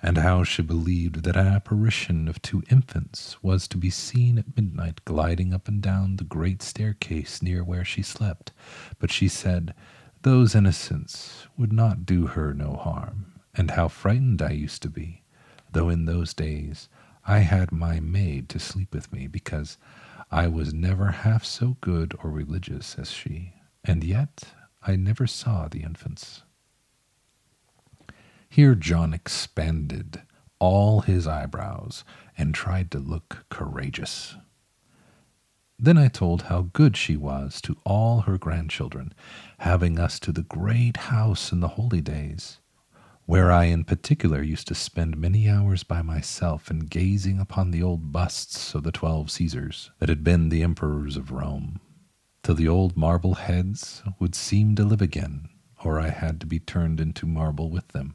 and how she believed that an apparition of two infants was to be seen at midnight gliding up and down the great staircase near where she slept. But she said, those innocents would not do her no harm, and how frightened I used to be, though in those days I had my maid to sleep with me, because I was never half so good or religious as she, and yet I never saw the infants. Here John expanded all his eyebrows and tried to look courageous. Then I told how good she was to all her grandchildren, having us to the great house in the holy days, where I in particular used to spend many hours by myself in gazing upon the old busts of the 12 Caesars that had been the emperors of Rome, till the old marble heads would seem to live again, or I had to be turned into marble with them.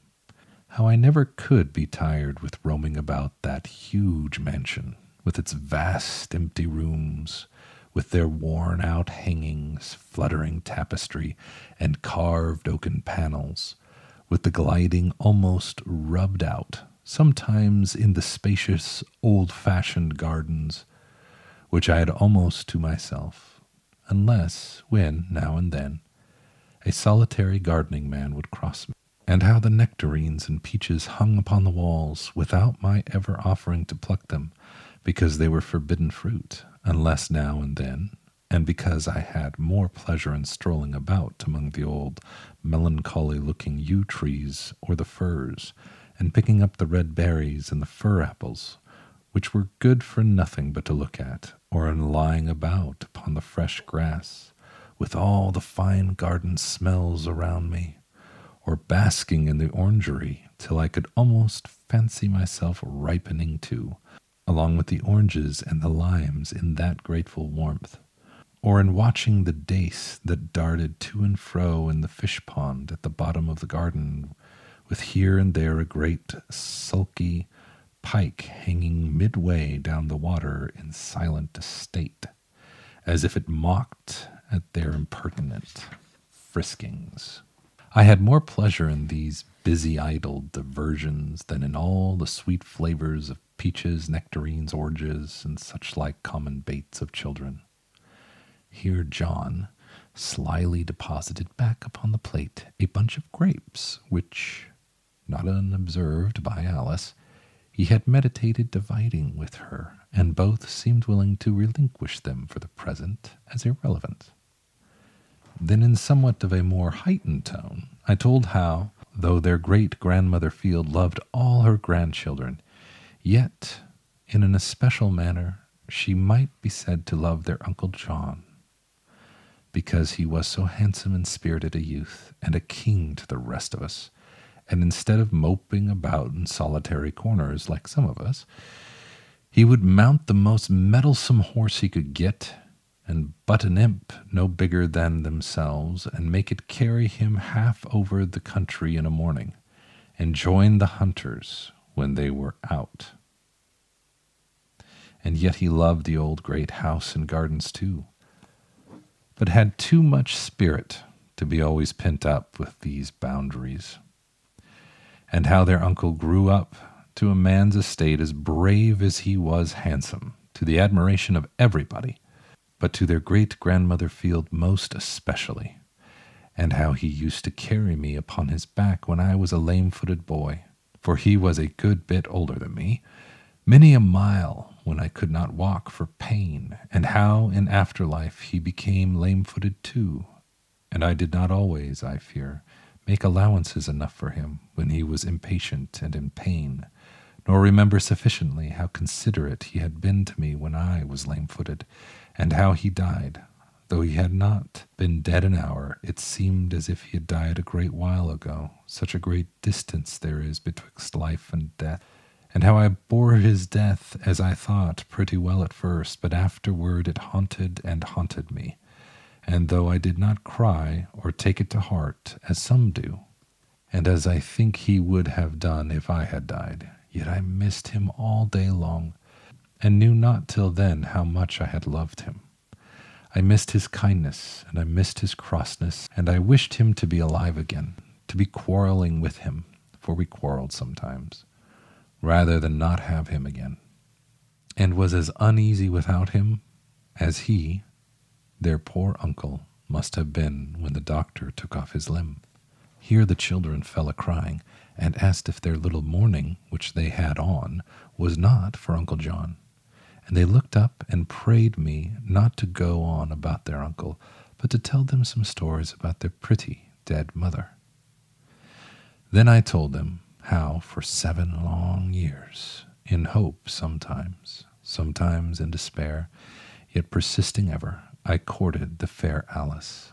How I never could be tired with roaming about that huge mansion, with its vast empty rooms, with their worn-out hangings, fluttering tapestry, and carved oaken panels, with the gliding almost rubbed out, sometimes in the spacious, old-fashioned gardens, which I had almost to myself, unless when, now and then, a solitary gardening man would cross me. And how the nectarines and peaches hung upon the walls without my ever offering to pluck them, because they were forbidden fruit, unless now and then, and because I had more pleasure in strolling about among the old, melancholy-looking yew trees or the firs, and picking up the red berries and the fir apples, which were good for nothing but to look at, or in lying about upon the fresh grass, with all the fine garden smells around me, or basking in the orangery till I could almost fancy myself ripening too, along with the oranges and the limes in that grateful warmth, or in watching the dace that darted to and fro in the fish pond at the bottom of the garden, with here and there a great sulky pike hanging midway down the water in silent estate, as if it mocked at their impertinent friskings. I had more pleasure in these busy idle diversions than in all the sweet flavors of peaches, nectarines, oranges, and such like common baits of children. Here John slyly deposited back upon the plate a bunch of grapes, which, not unobserved by Alice, he had meditated dividing with her, and both seemed willing to relinquish them for the present as irrelevant. Then in somewhat of a more heightened tone, I told how, though their great-grandmother Field loved all her grandchildren, yet, in an especial manner, she might be said to love their Uncle John, because he was so handsome and spirited a youth, and a king to the rest of us, and instead of moping about in solitary corners like some of us, he would mount the most mettlesome horse he could get, and but an imp no bigger than themselves, and make it carry him half over the country in a morning, and join the hunters when they were out. And yet he loved the old great house and gardens too, but had too much spirit to be always pent up with these boundaries. And how their uncle grew up to a man's estate as brave as he was handsome, to the admiration of everybody, but to their great-grandmother Field most especially, and how he used to carry me upon his back when I was a lame-footed boy, for he was a good bit older than me, many a mile when I could not walk for pain, and how in after life he became lame-footed too, and I did not always, I fear, make allowances enough for him when he was impatient and in pain, nor remember sufficiently how considerate he had been to me when I was lame-footed, and how he died. Though he had not been dead an hour, it seemed as if he had died a great while ago, such a great distance there is betwixt life and death, and how I bore his death, as I thought, pretty well at first, but afterward it haunted and haunted me, and though I did not cry or take it to heart, as some do, and as I think he would have done if I had died, yet I missed him all day long, and knew not till then how much I had loved him. I missed his kindness, and I missed his crossness, and I wished him to be alive again, to be quarreling with him, for we quarreled sometimes, rather than not have him again, and was as uneasy without him as he, their poor uncle, must have been when the doctor took off his limb. Here the children fell a-crying, and asked if their little mourning, which they had on, was not for Uncle John. And they looked up and prayed me not to go on about their uncle, but to tell them some stories about their pretty dead mother. Then I told them how for 7 long years, in hope sometimes, sometimes in despair, yet persisting ever, I courted the fair Alice.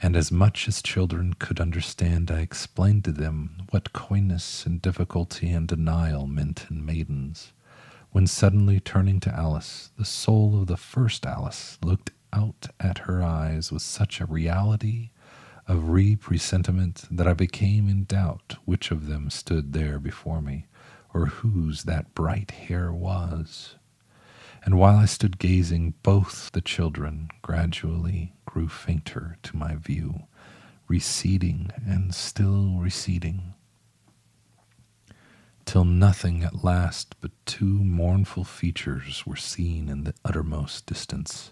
And as much as children could understand, I explained to them what coyness and difficulty and denial meant in maidens, when suddenly turning to Alice, the soul of the first Alice looked out at her eyes with such a reality of re-presentiment that I became in doubt which of them stood there before me, or whose that bright hair was. And while I stood gazing, both the children gradually grew fainter to my view, receding and still receding, till nothing at last but 2 mournful features were seen in the uttermost distance,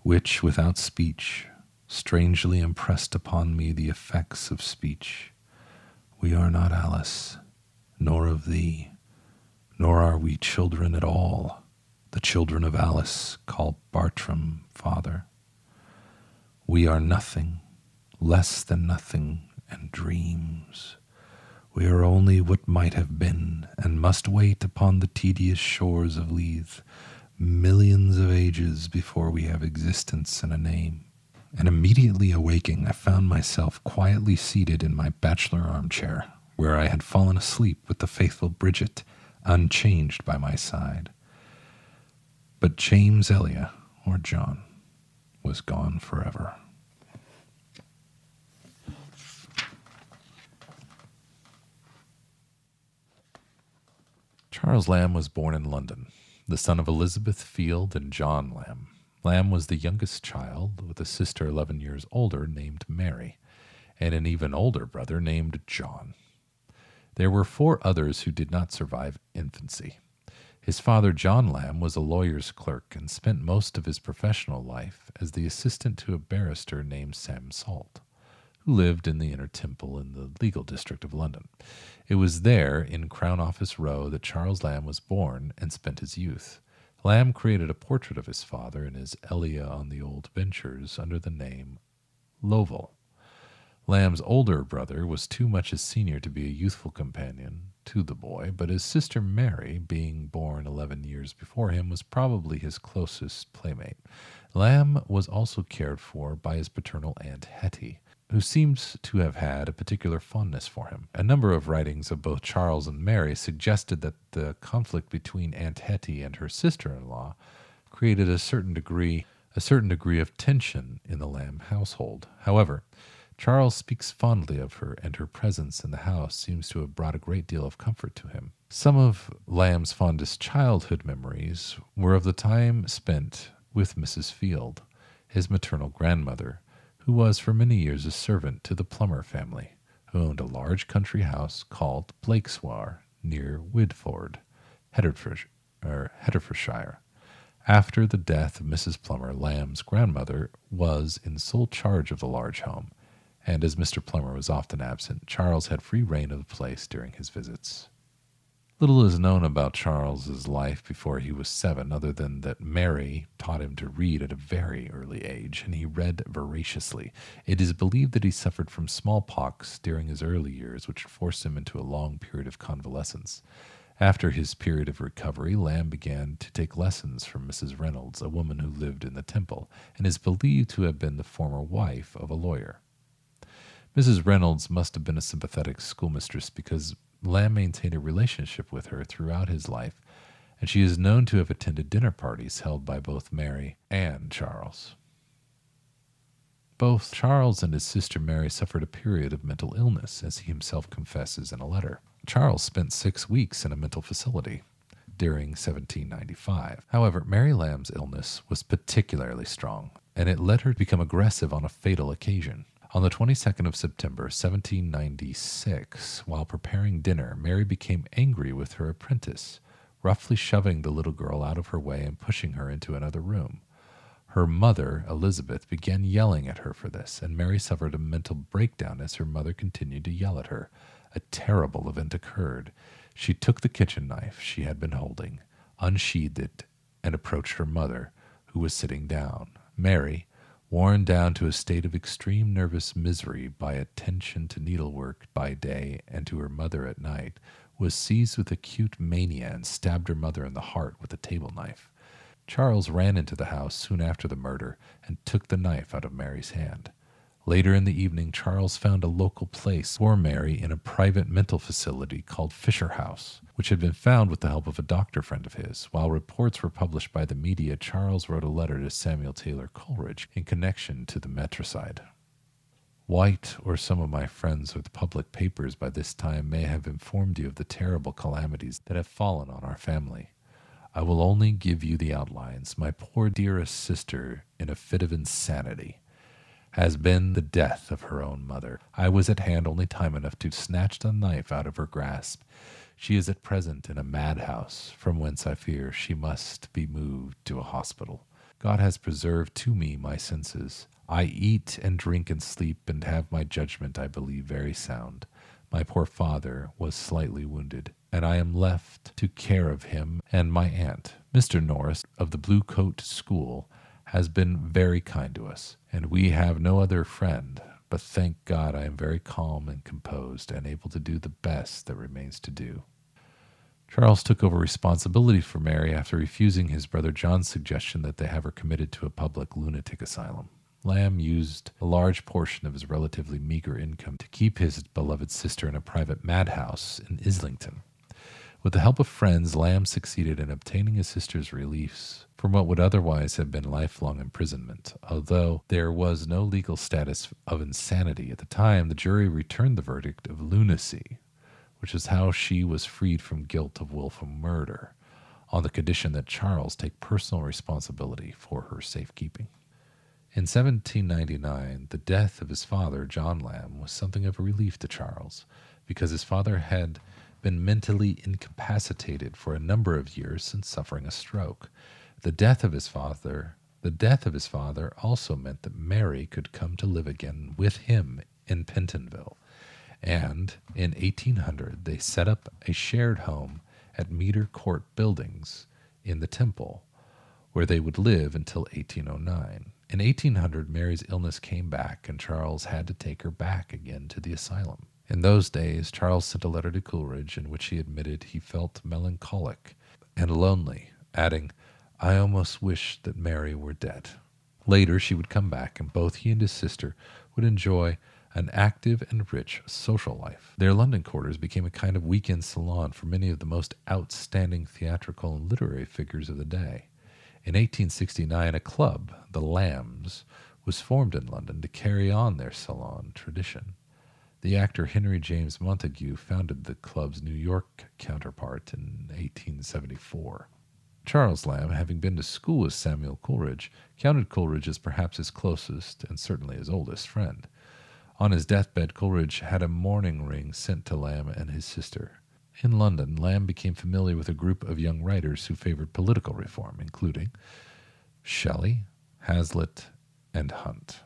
which, without speech, strangely impressed upon me the effects of speech. We are not Alice, nor of thee, nor are we children at all. The children of Alice call Bartram father. We are nothing, less than nothing, and dreams. We are only what might have been, and must wait upon the tedious shores of Lethe, millions of ages before we have existence and a name. And immediately awaking, I found myself quietly seated in my bachelor armchair, where I had fallen asleep with the faithful Bridget, unchanged by my side. But James Eliot, or John, was gone forever. Charles Lamb was born in London, the son of Elizabeth Field and John Lamb. Lamb was the youngest child, with a sister 11 years older named Mary, and an even older brother named John. There were 4 others who did not survive infancy. His father, John Lamb, was a lawyer's clerk and spent most of his professional life as the assistant to a barrister named Sam Salt, who lived in the Inner Temple in the legal district of London. It was there, in Crown Office Row, that Charles Lamb was born and spent his youth. Lamb created a portrait of his father in his Elia on the Old Ventures under the name Lovell. Lamb's older brother was too much his senior to be a youthful companion to the boy, but his sister Mary, being born 11 years before him, was probably his closest playmate. Lamb was also cared for by his paternal aunt Hetty, who seems to have had a particular fondness for him. A number of writings of both Charles and Mary suggested that the conflict between Aunt Hetty and her sister-in-law created a certain degree of tension in the Lamb household. However, Charles speaks fondly of her, and her presence in the house seems to have brought a great deal of comfort to him. Some of Lamb's fondest childhood memories were of the time spent with Mrs. Field, his maternal grandmother, who was for many years a servant to the Plummer family, who owned a large country house called Blakesware near Widford, Hertfordshire. After the death of Mrs. Plummer, Lamb's grandmother was in sole charge of the large home, and as Mr. Plummer was often absent, Charles had free rein of the place during his visits. Little is known about Charles's life before he was 7, other than that Mary taught him to read at a very early age, and he read voraciously. It is believed that he suffered from smallpox during his early years, which forced him into a long period of convalescence. After his period of recovery, Lamb began to take lessons from Mrs. Reynolds, a woman who lived in the Temple, and is believed to have been the former wife of a lawyer. Mrs. Reynolds must have been a sympathetic schoolmistress, because Lamb maintained a relationship with her throughout his life, and she is known to have attended dinner parties held by both Mary and Charles. Both Charles and his sister Mary suffered a period of mental illness, as he himself confesses in a letter. Charles spent 6 weeks in a mental facility during 1795. However, Mary Lamb's illness was particularly strong, and it led her to become aggressive on a fatal occasion. On the 22nd of September, 1796, while preparing dinner, Mary became angry with her apprentice, roughly shoving the little girl out of her way and pushing her into another room. Her mother, Elizabeth, began yelling at her for this, and Mary suffered a mental breakdown as her mother continued to yell at her. A terrible event occurred. She took the kitchen knife she had been holding, unsheathed it, and approached her mother, who was sitting down. Mary, worn down to a state of extreme nervous misery by attention to needlework by day and to her mother at night, was seized with acute mania and stabbed her mother in the heart with a table knife. Charles ran into the house soon after the murder and took the knife out of Mary's hand. Later in the evening, Charles found a local place for Mary in a private mental facility called Fisher House, which had been found with the help of a doctor friend of his. While reports were published by the media, Charles wrote a letter to Samuel Taylor Coleridge in connection to the matricide. White or some of my friends with public papers by this time may have informed you of the terrible calamities that have fallen on our family. I will only give you the outlines. My poor dearest sister, in a fit of insanity, has been the death of her own mother. I was at hand only time enough to snatch the knife out of her grasp. She is at present in a madhouse, from whence I fear she must be moved to a hospital. God has preserved to me my senses. I eat and drink and sleep, and have my judgment, I believe, very sound. My poor father was slightly wounded, and I am left to care of him and my aunt. Mr. Norris, of the Blue Coat School, has been very kind to us, and we have no other friend, but thank God I am very calm and composed and able to do the best that remains to do. Charles took over responsibility for Mary after refusing his brother John's suggestion that they have her committed to a public lunatic asylum. Lamb used a large portion of his relatively meager income to keep his beloved sister in a private madhouse in Islington. With the help of friends, Lamb succeeded in obtaining his sister's release from what would otherwise have been lifelong imprisonment. Although there was no legal status of insanity at the time, the jury returned the verdict of lunacy, which is how she was freed from guilt of willful murder, on the condition that Charles take personal responsibility for her safekeeping. In 1799, the death of his father, John Lamb, was something of a relief to Charles, because his father had been mentally incapacitated for a number of years since suffering a stroke. The death of his father also meant that Mary could come to live again with him in Pentonville, and in 1800 they set up a shared home at Meter Court Buildings in the Temple, where they would live until 1809. In 1800, Mary's illness came back, and Charles had to take her back again to the asylum. In those days, Charles sent a letter to Coleridge in which he admitted he felt melancholic and lonely, adding, "I almost wish that Mary were dead." Later, she would come back, and both he and his sister would enjoy an active and rich social life. Their London quarters became a kind of weekend salon for many of the most outstanding theatrical and literary figures of the day. In 1869, a club, the Lambs, was formed in London to carry on their salon tradition. The actor Henry James Montagu founded the club's New York counterpart in 1874. Charles Lamb, having been to school with Samuel Coleridge, counted Coleridge as perhaps his closest and certainly his oldest friend. On his deathbed, Coleridge had a mourning ring sent to Lamb and his sister. In London, Lamb became familiar with a group of young writers who favored political reform, including Shelley, Hazlitt, and Hunt.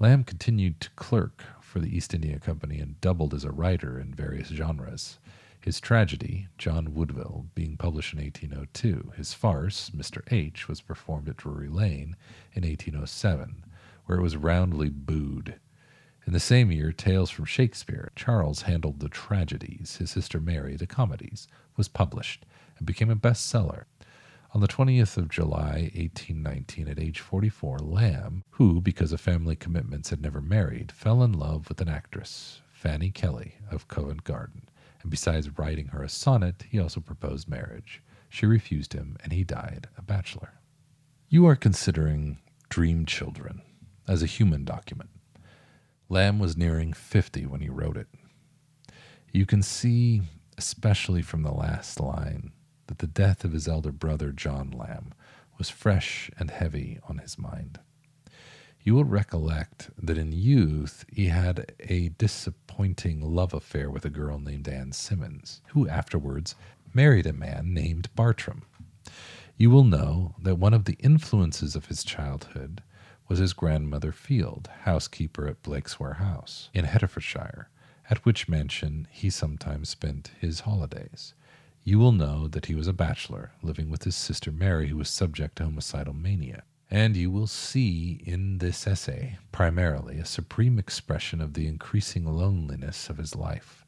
Lamb continued to clerk for the East India Company and doubled as a writer in various genres. His tragedy, John Woodville, being published in 1802. His farce, Mr. H., was performed at Drury Lane in 1807, where it was roundly booed. In the same year, Tales from Shakespeare, Charles handled the tragedies, his sister Mary the comedies, was published and became a bestseller. On the 20th of July, 1819, at age 44, Lamb, who, because of family commitments, had never married, fell in love with an actress, Fanny Kelly of Covent Garden, and besides writing her a sonnet, he also proposed marriage. She refused him, and he died a bachelor. You are considering Dream Children as a human document. Lamb was nearing 50 when he wrote it. You can see, especially from the last line, that the death of his elder brother, John Lamb, was fresh and heavy on his mind. You will recollect that in youth he had a disappointing love affair with a girl named Anne Simmons, who afterwards married a man named Bartram. You will know that one of the influences of his childhood was his grandmother Field, housekeeper at Blakesware House in Hertfordshire, at which mansion he sometimes spent his holidays. You will know that he was a bachelor, living with his sister Mary, who was subject to homicidal mania. And you will see in this essay, primarily, a supreme expression of the increasing loneliness of his life.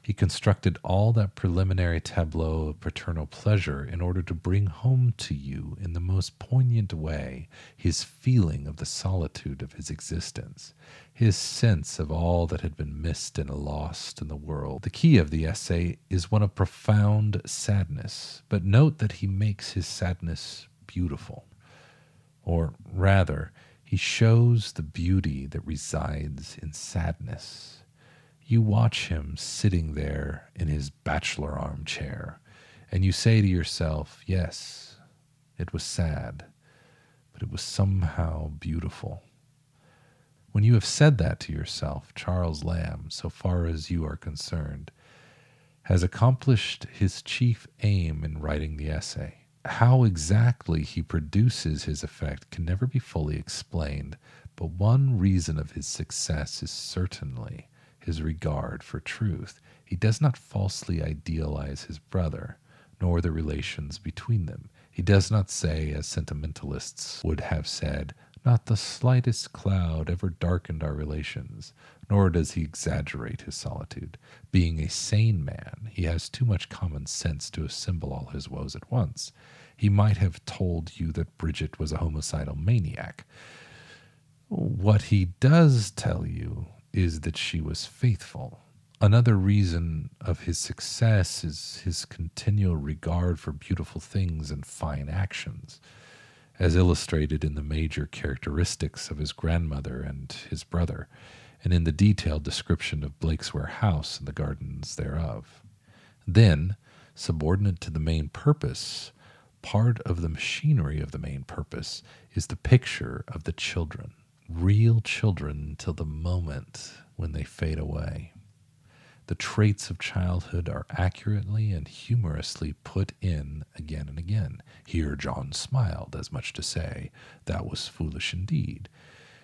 He constructed all that preliminary tableau of paternal pleasure in order to bring home to you in the most poignant way his feeling of the solitude of his existence, his sense of all that had been missed and lost in the world. The key of the essay is one of profound sadness, but note that he makes his sadness beautiful. Or rather, he shows the beauty that resides in sadness. You watch him sitting there in his bachelor armchair, and you say to yourself, yes, it was sad, but it was somehow beautiful. When you have said that to yourself, Charles Lamb, so far as you are concerned, has accomplished his chief aim in writing the essay. How exactly he produces his effect can never be fully explained, but one reason of his success is certainly his regard for truth. He does not falsely idealize his brother, nor the relations between them. He does not say, as sentimentalists would have said, "Not the slightest cloud ever darkened our relations," nor does he exaggerate his solitude. Being a sane man, he has too much common sense to assemble all his woes at once. He might have told you that Bridget was a homicidal maniac. What he does tell you is that she was faithful. Another reason of his success is his continual regard for beautiful things and fine actions, as illustrated in the major characteristics of his grandmother and his brother, and in the detailed description of Blakesware House and the gardens thereof. Then, subordinate to the main purpose, part of the machinery of the main purpose is the picture of the children, real children till the moment when they fade away. The traits of childhood are accurately and humorously put in again and again. Here John smiled, as much to say, that was foolish indeed.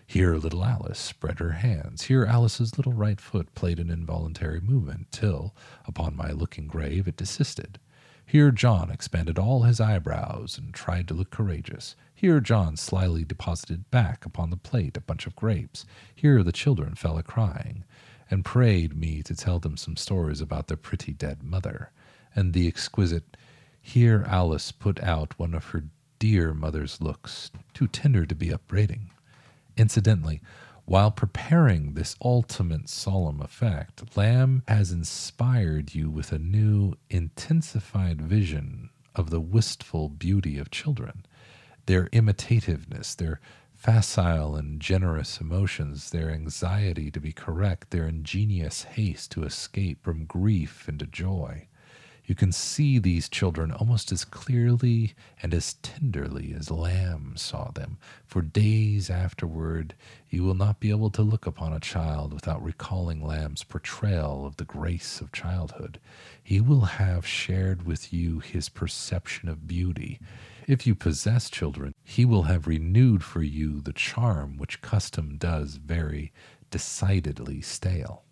Here little Alice spread her hands. Here Alice's little right foot played an involuntary movement, till, upon my looking grave, it desisted. Here John expanded all his eyebrows and tried to look courageous. Here John slyly deposited back upon the plate a bunch of grapes. Here the children fell a-crying, and prayed me to tell them some stories about their pretty dead mother, and the exquisite, here Alice put out one of her dear mother's looks, too tender to be upbraiding. Incidentally, while preparing this ultimate solemn effect, Lamb has inspired you with a new, intensified vision of the wistful beauty of children, their imitativeness, their facile and generous emotions, their anxiety to be correct, their ingenious haste to escape from grief into joy. You can see these children almost as clearly and as tenderly as Lamb saw them. For days afterward, you will not be able to look upon a child without recalling Lamb's portrayal of the grace of childhood. He will have shared with you his perception of beauty. If you possess children, he will have renewed for you the charm which custom does very decidedly stale.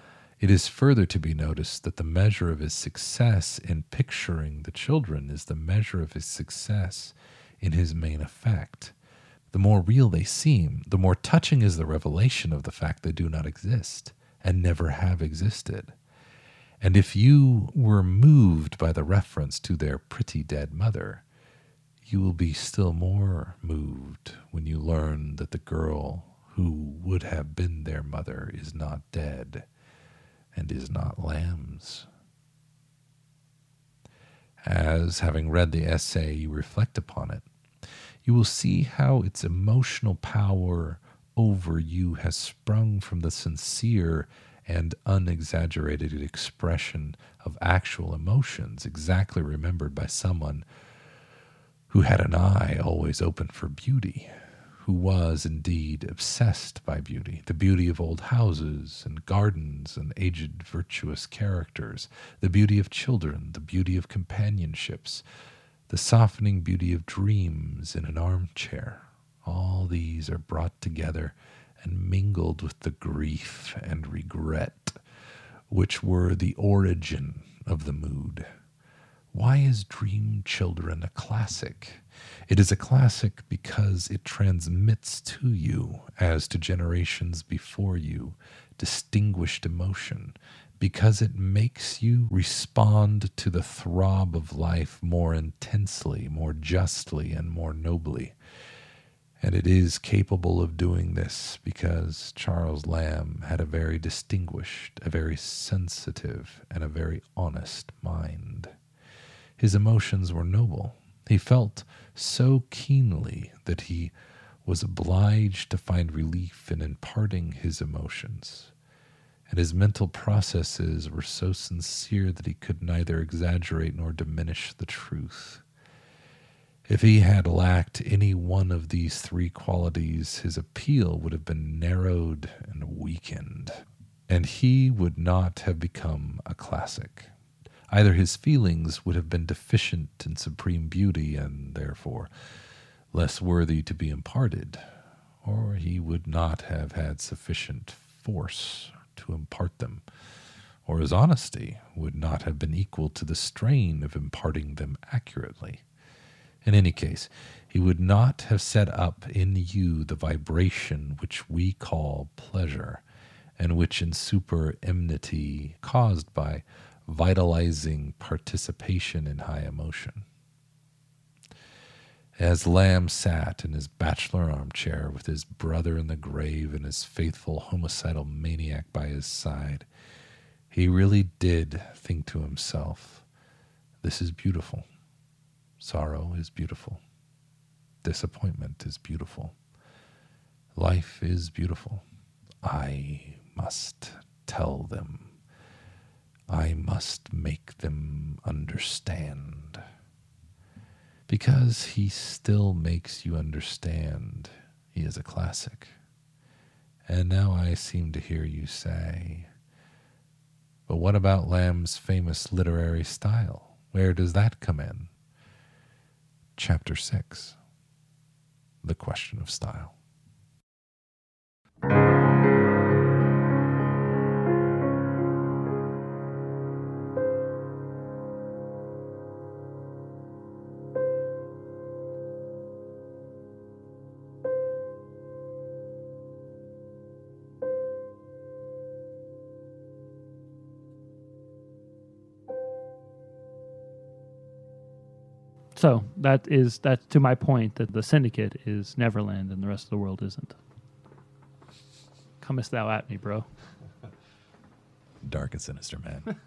It is further to be noticed that the measure of his success in picturing the children is the measure of his success in his main effect. The more real they seem, the more touching is the revelation of the fact they do not exist and never have existed. And if you were moved by the reference to their pretty dead mother, you will be still more moved when you learn that the girl who would have been their mother is not dead and is not Lamb's. As, having read the essay, you reflect upon it, you will see how its emotional power over you has sprung from the sincere and unexaggerated expression of actual emotions, exactly remembered by someone who had an eye always open for beauty, who was indeed obsessed by beauty, the beauty of old houses and gardens and aged virtuous characters, the beauty of children, the beauty of companionships, the softening beauty of dreams in an armchair. All these are brought together and mingled with the grief and regret which were the origin of the mood. Why is Dream Children a classic? It is a classic because it transmits to you, as to generations before you, distinguished emotion, because it makes you respond to the throb of life more intensely, more justly, and more nobly. And it is capable of doing this because Charles Lamb had a very distinguished, a very sensitive, and a very honest mind. His emotions were noble. He felt so keenly that he was obliged to find relief in imparting his emotions, and his mental processes were so sincere that he could neither exaggerate nor diminish the truth. If he had lacked any one of these three qualities, his appeal would have been narrowed and weakened, and he would not have become a classic. Either his feelings would have been deficient in supreme beauty and, therefore, less worthy to be imparted, or he would not have had sufficient force to impart them, or his honesty would not have been equal to the strain of imparting them accurately. In any case, he would not have set up in you the vibration which we call pleasure, and which in superenmity caused by vitalizing participation in high emotion. As Lamb sat in his bachelor armchair with his brother in the grave and his faithful homicidal maniac by his side, he really did think to himself, "This is beautiful. Sorrow is beautiful. Disappointment is beautiful. Life is beautiful. I must tell them. I must make them understand." Because he still makes you understand, he is a classic. And now I seem to hear you say, "But what about Lamb's famous literary style? Where does that come in?" Chapter 6, The Question of Style. So that's to my point that the syndicate is Neverland and the rest of the world isn't. Comest thou at me, bro. Dark and sinister man.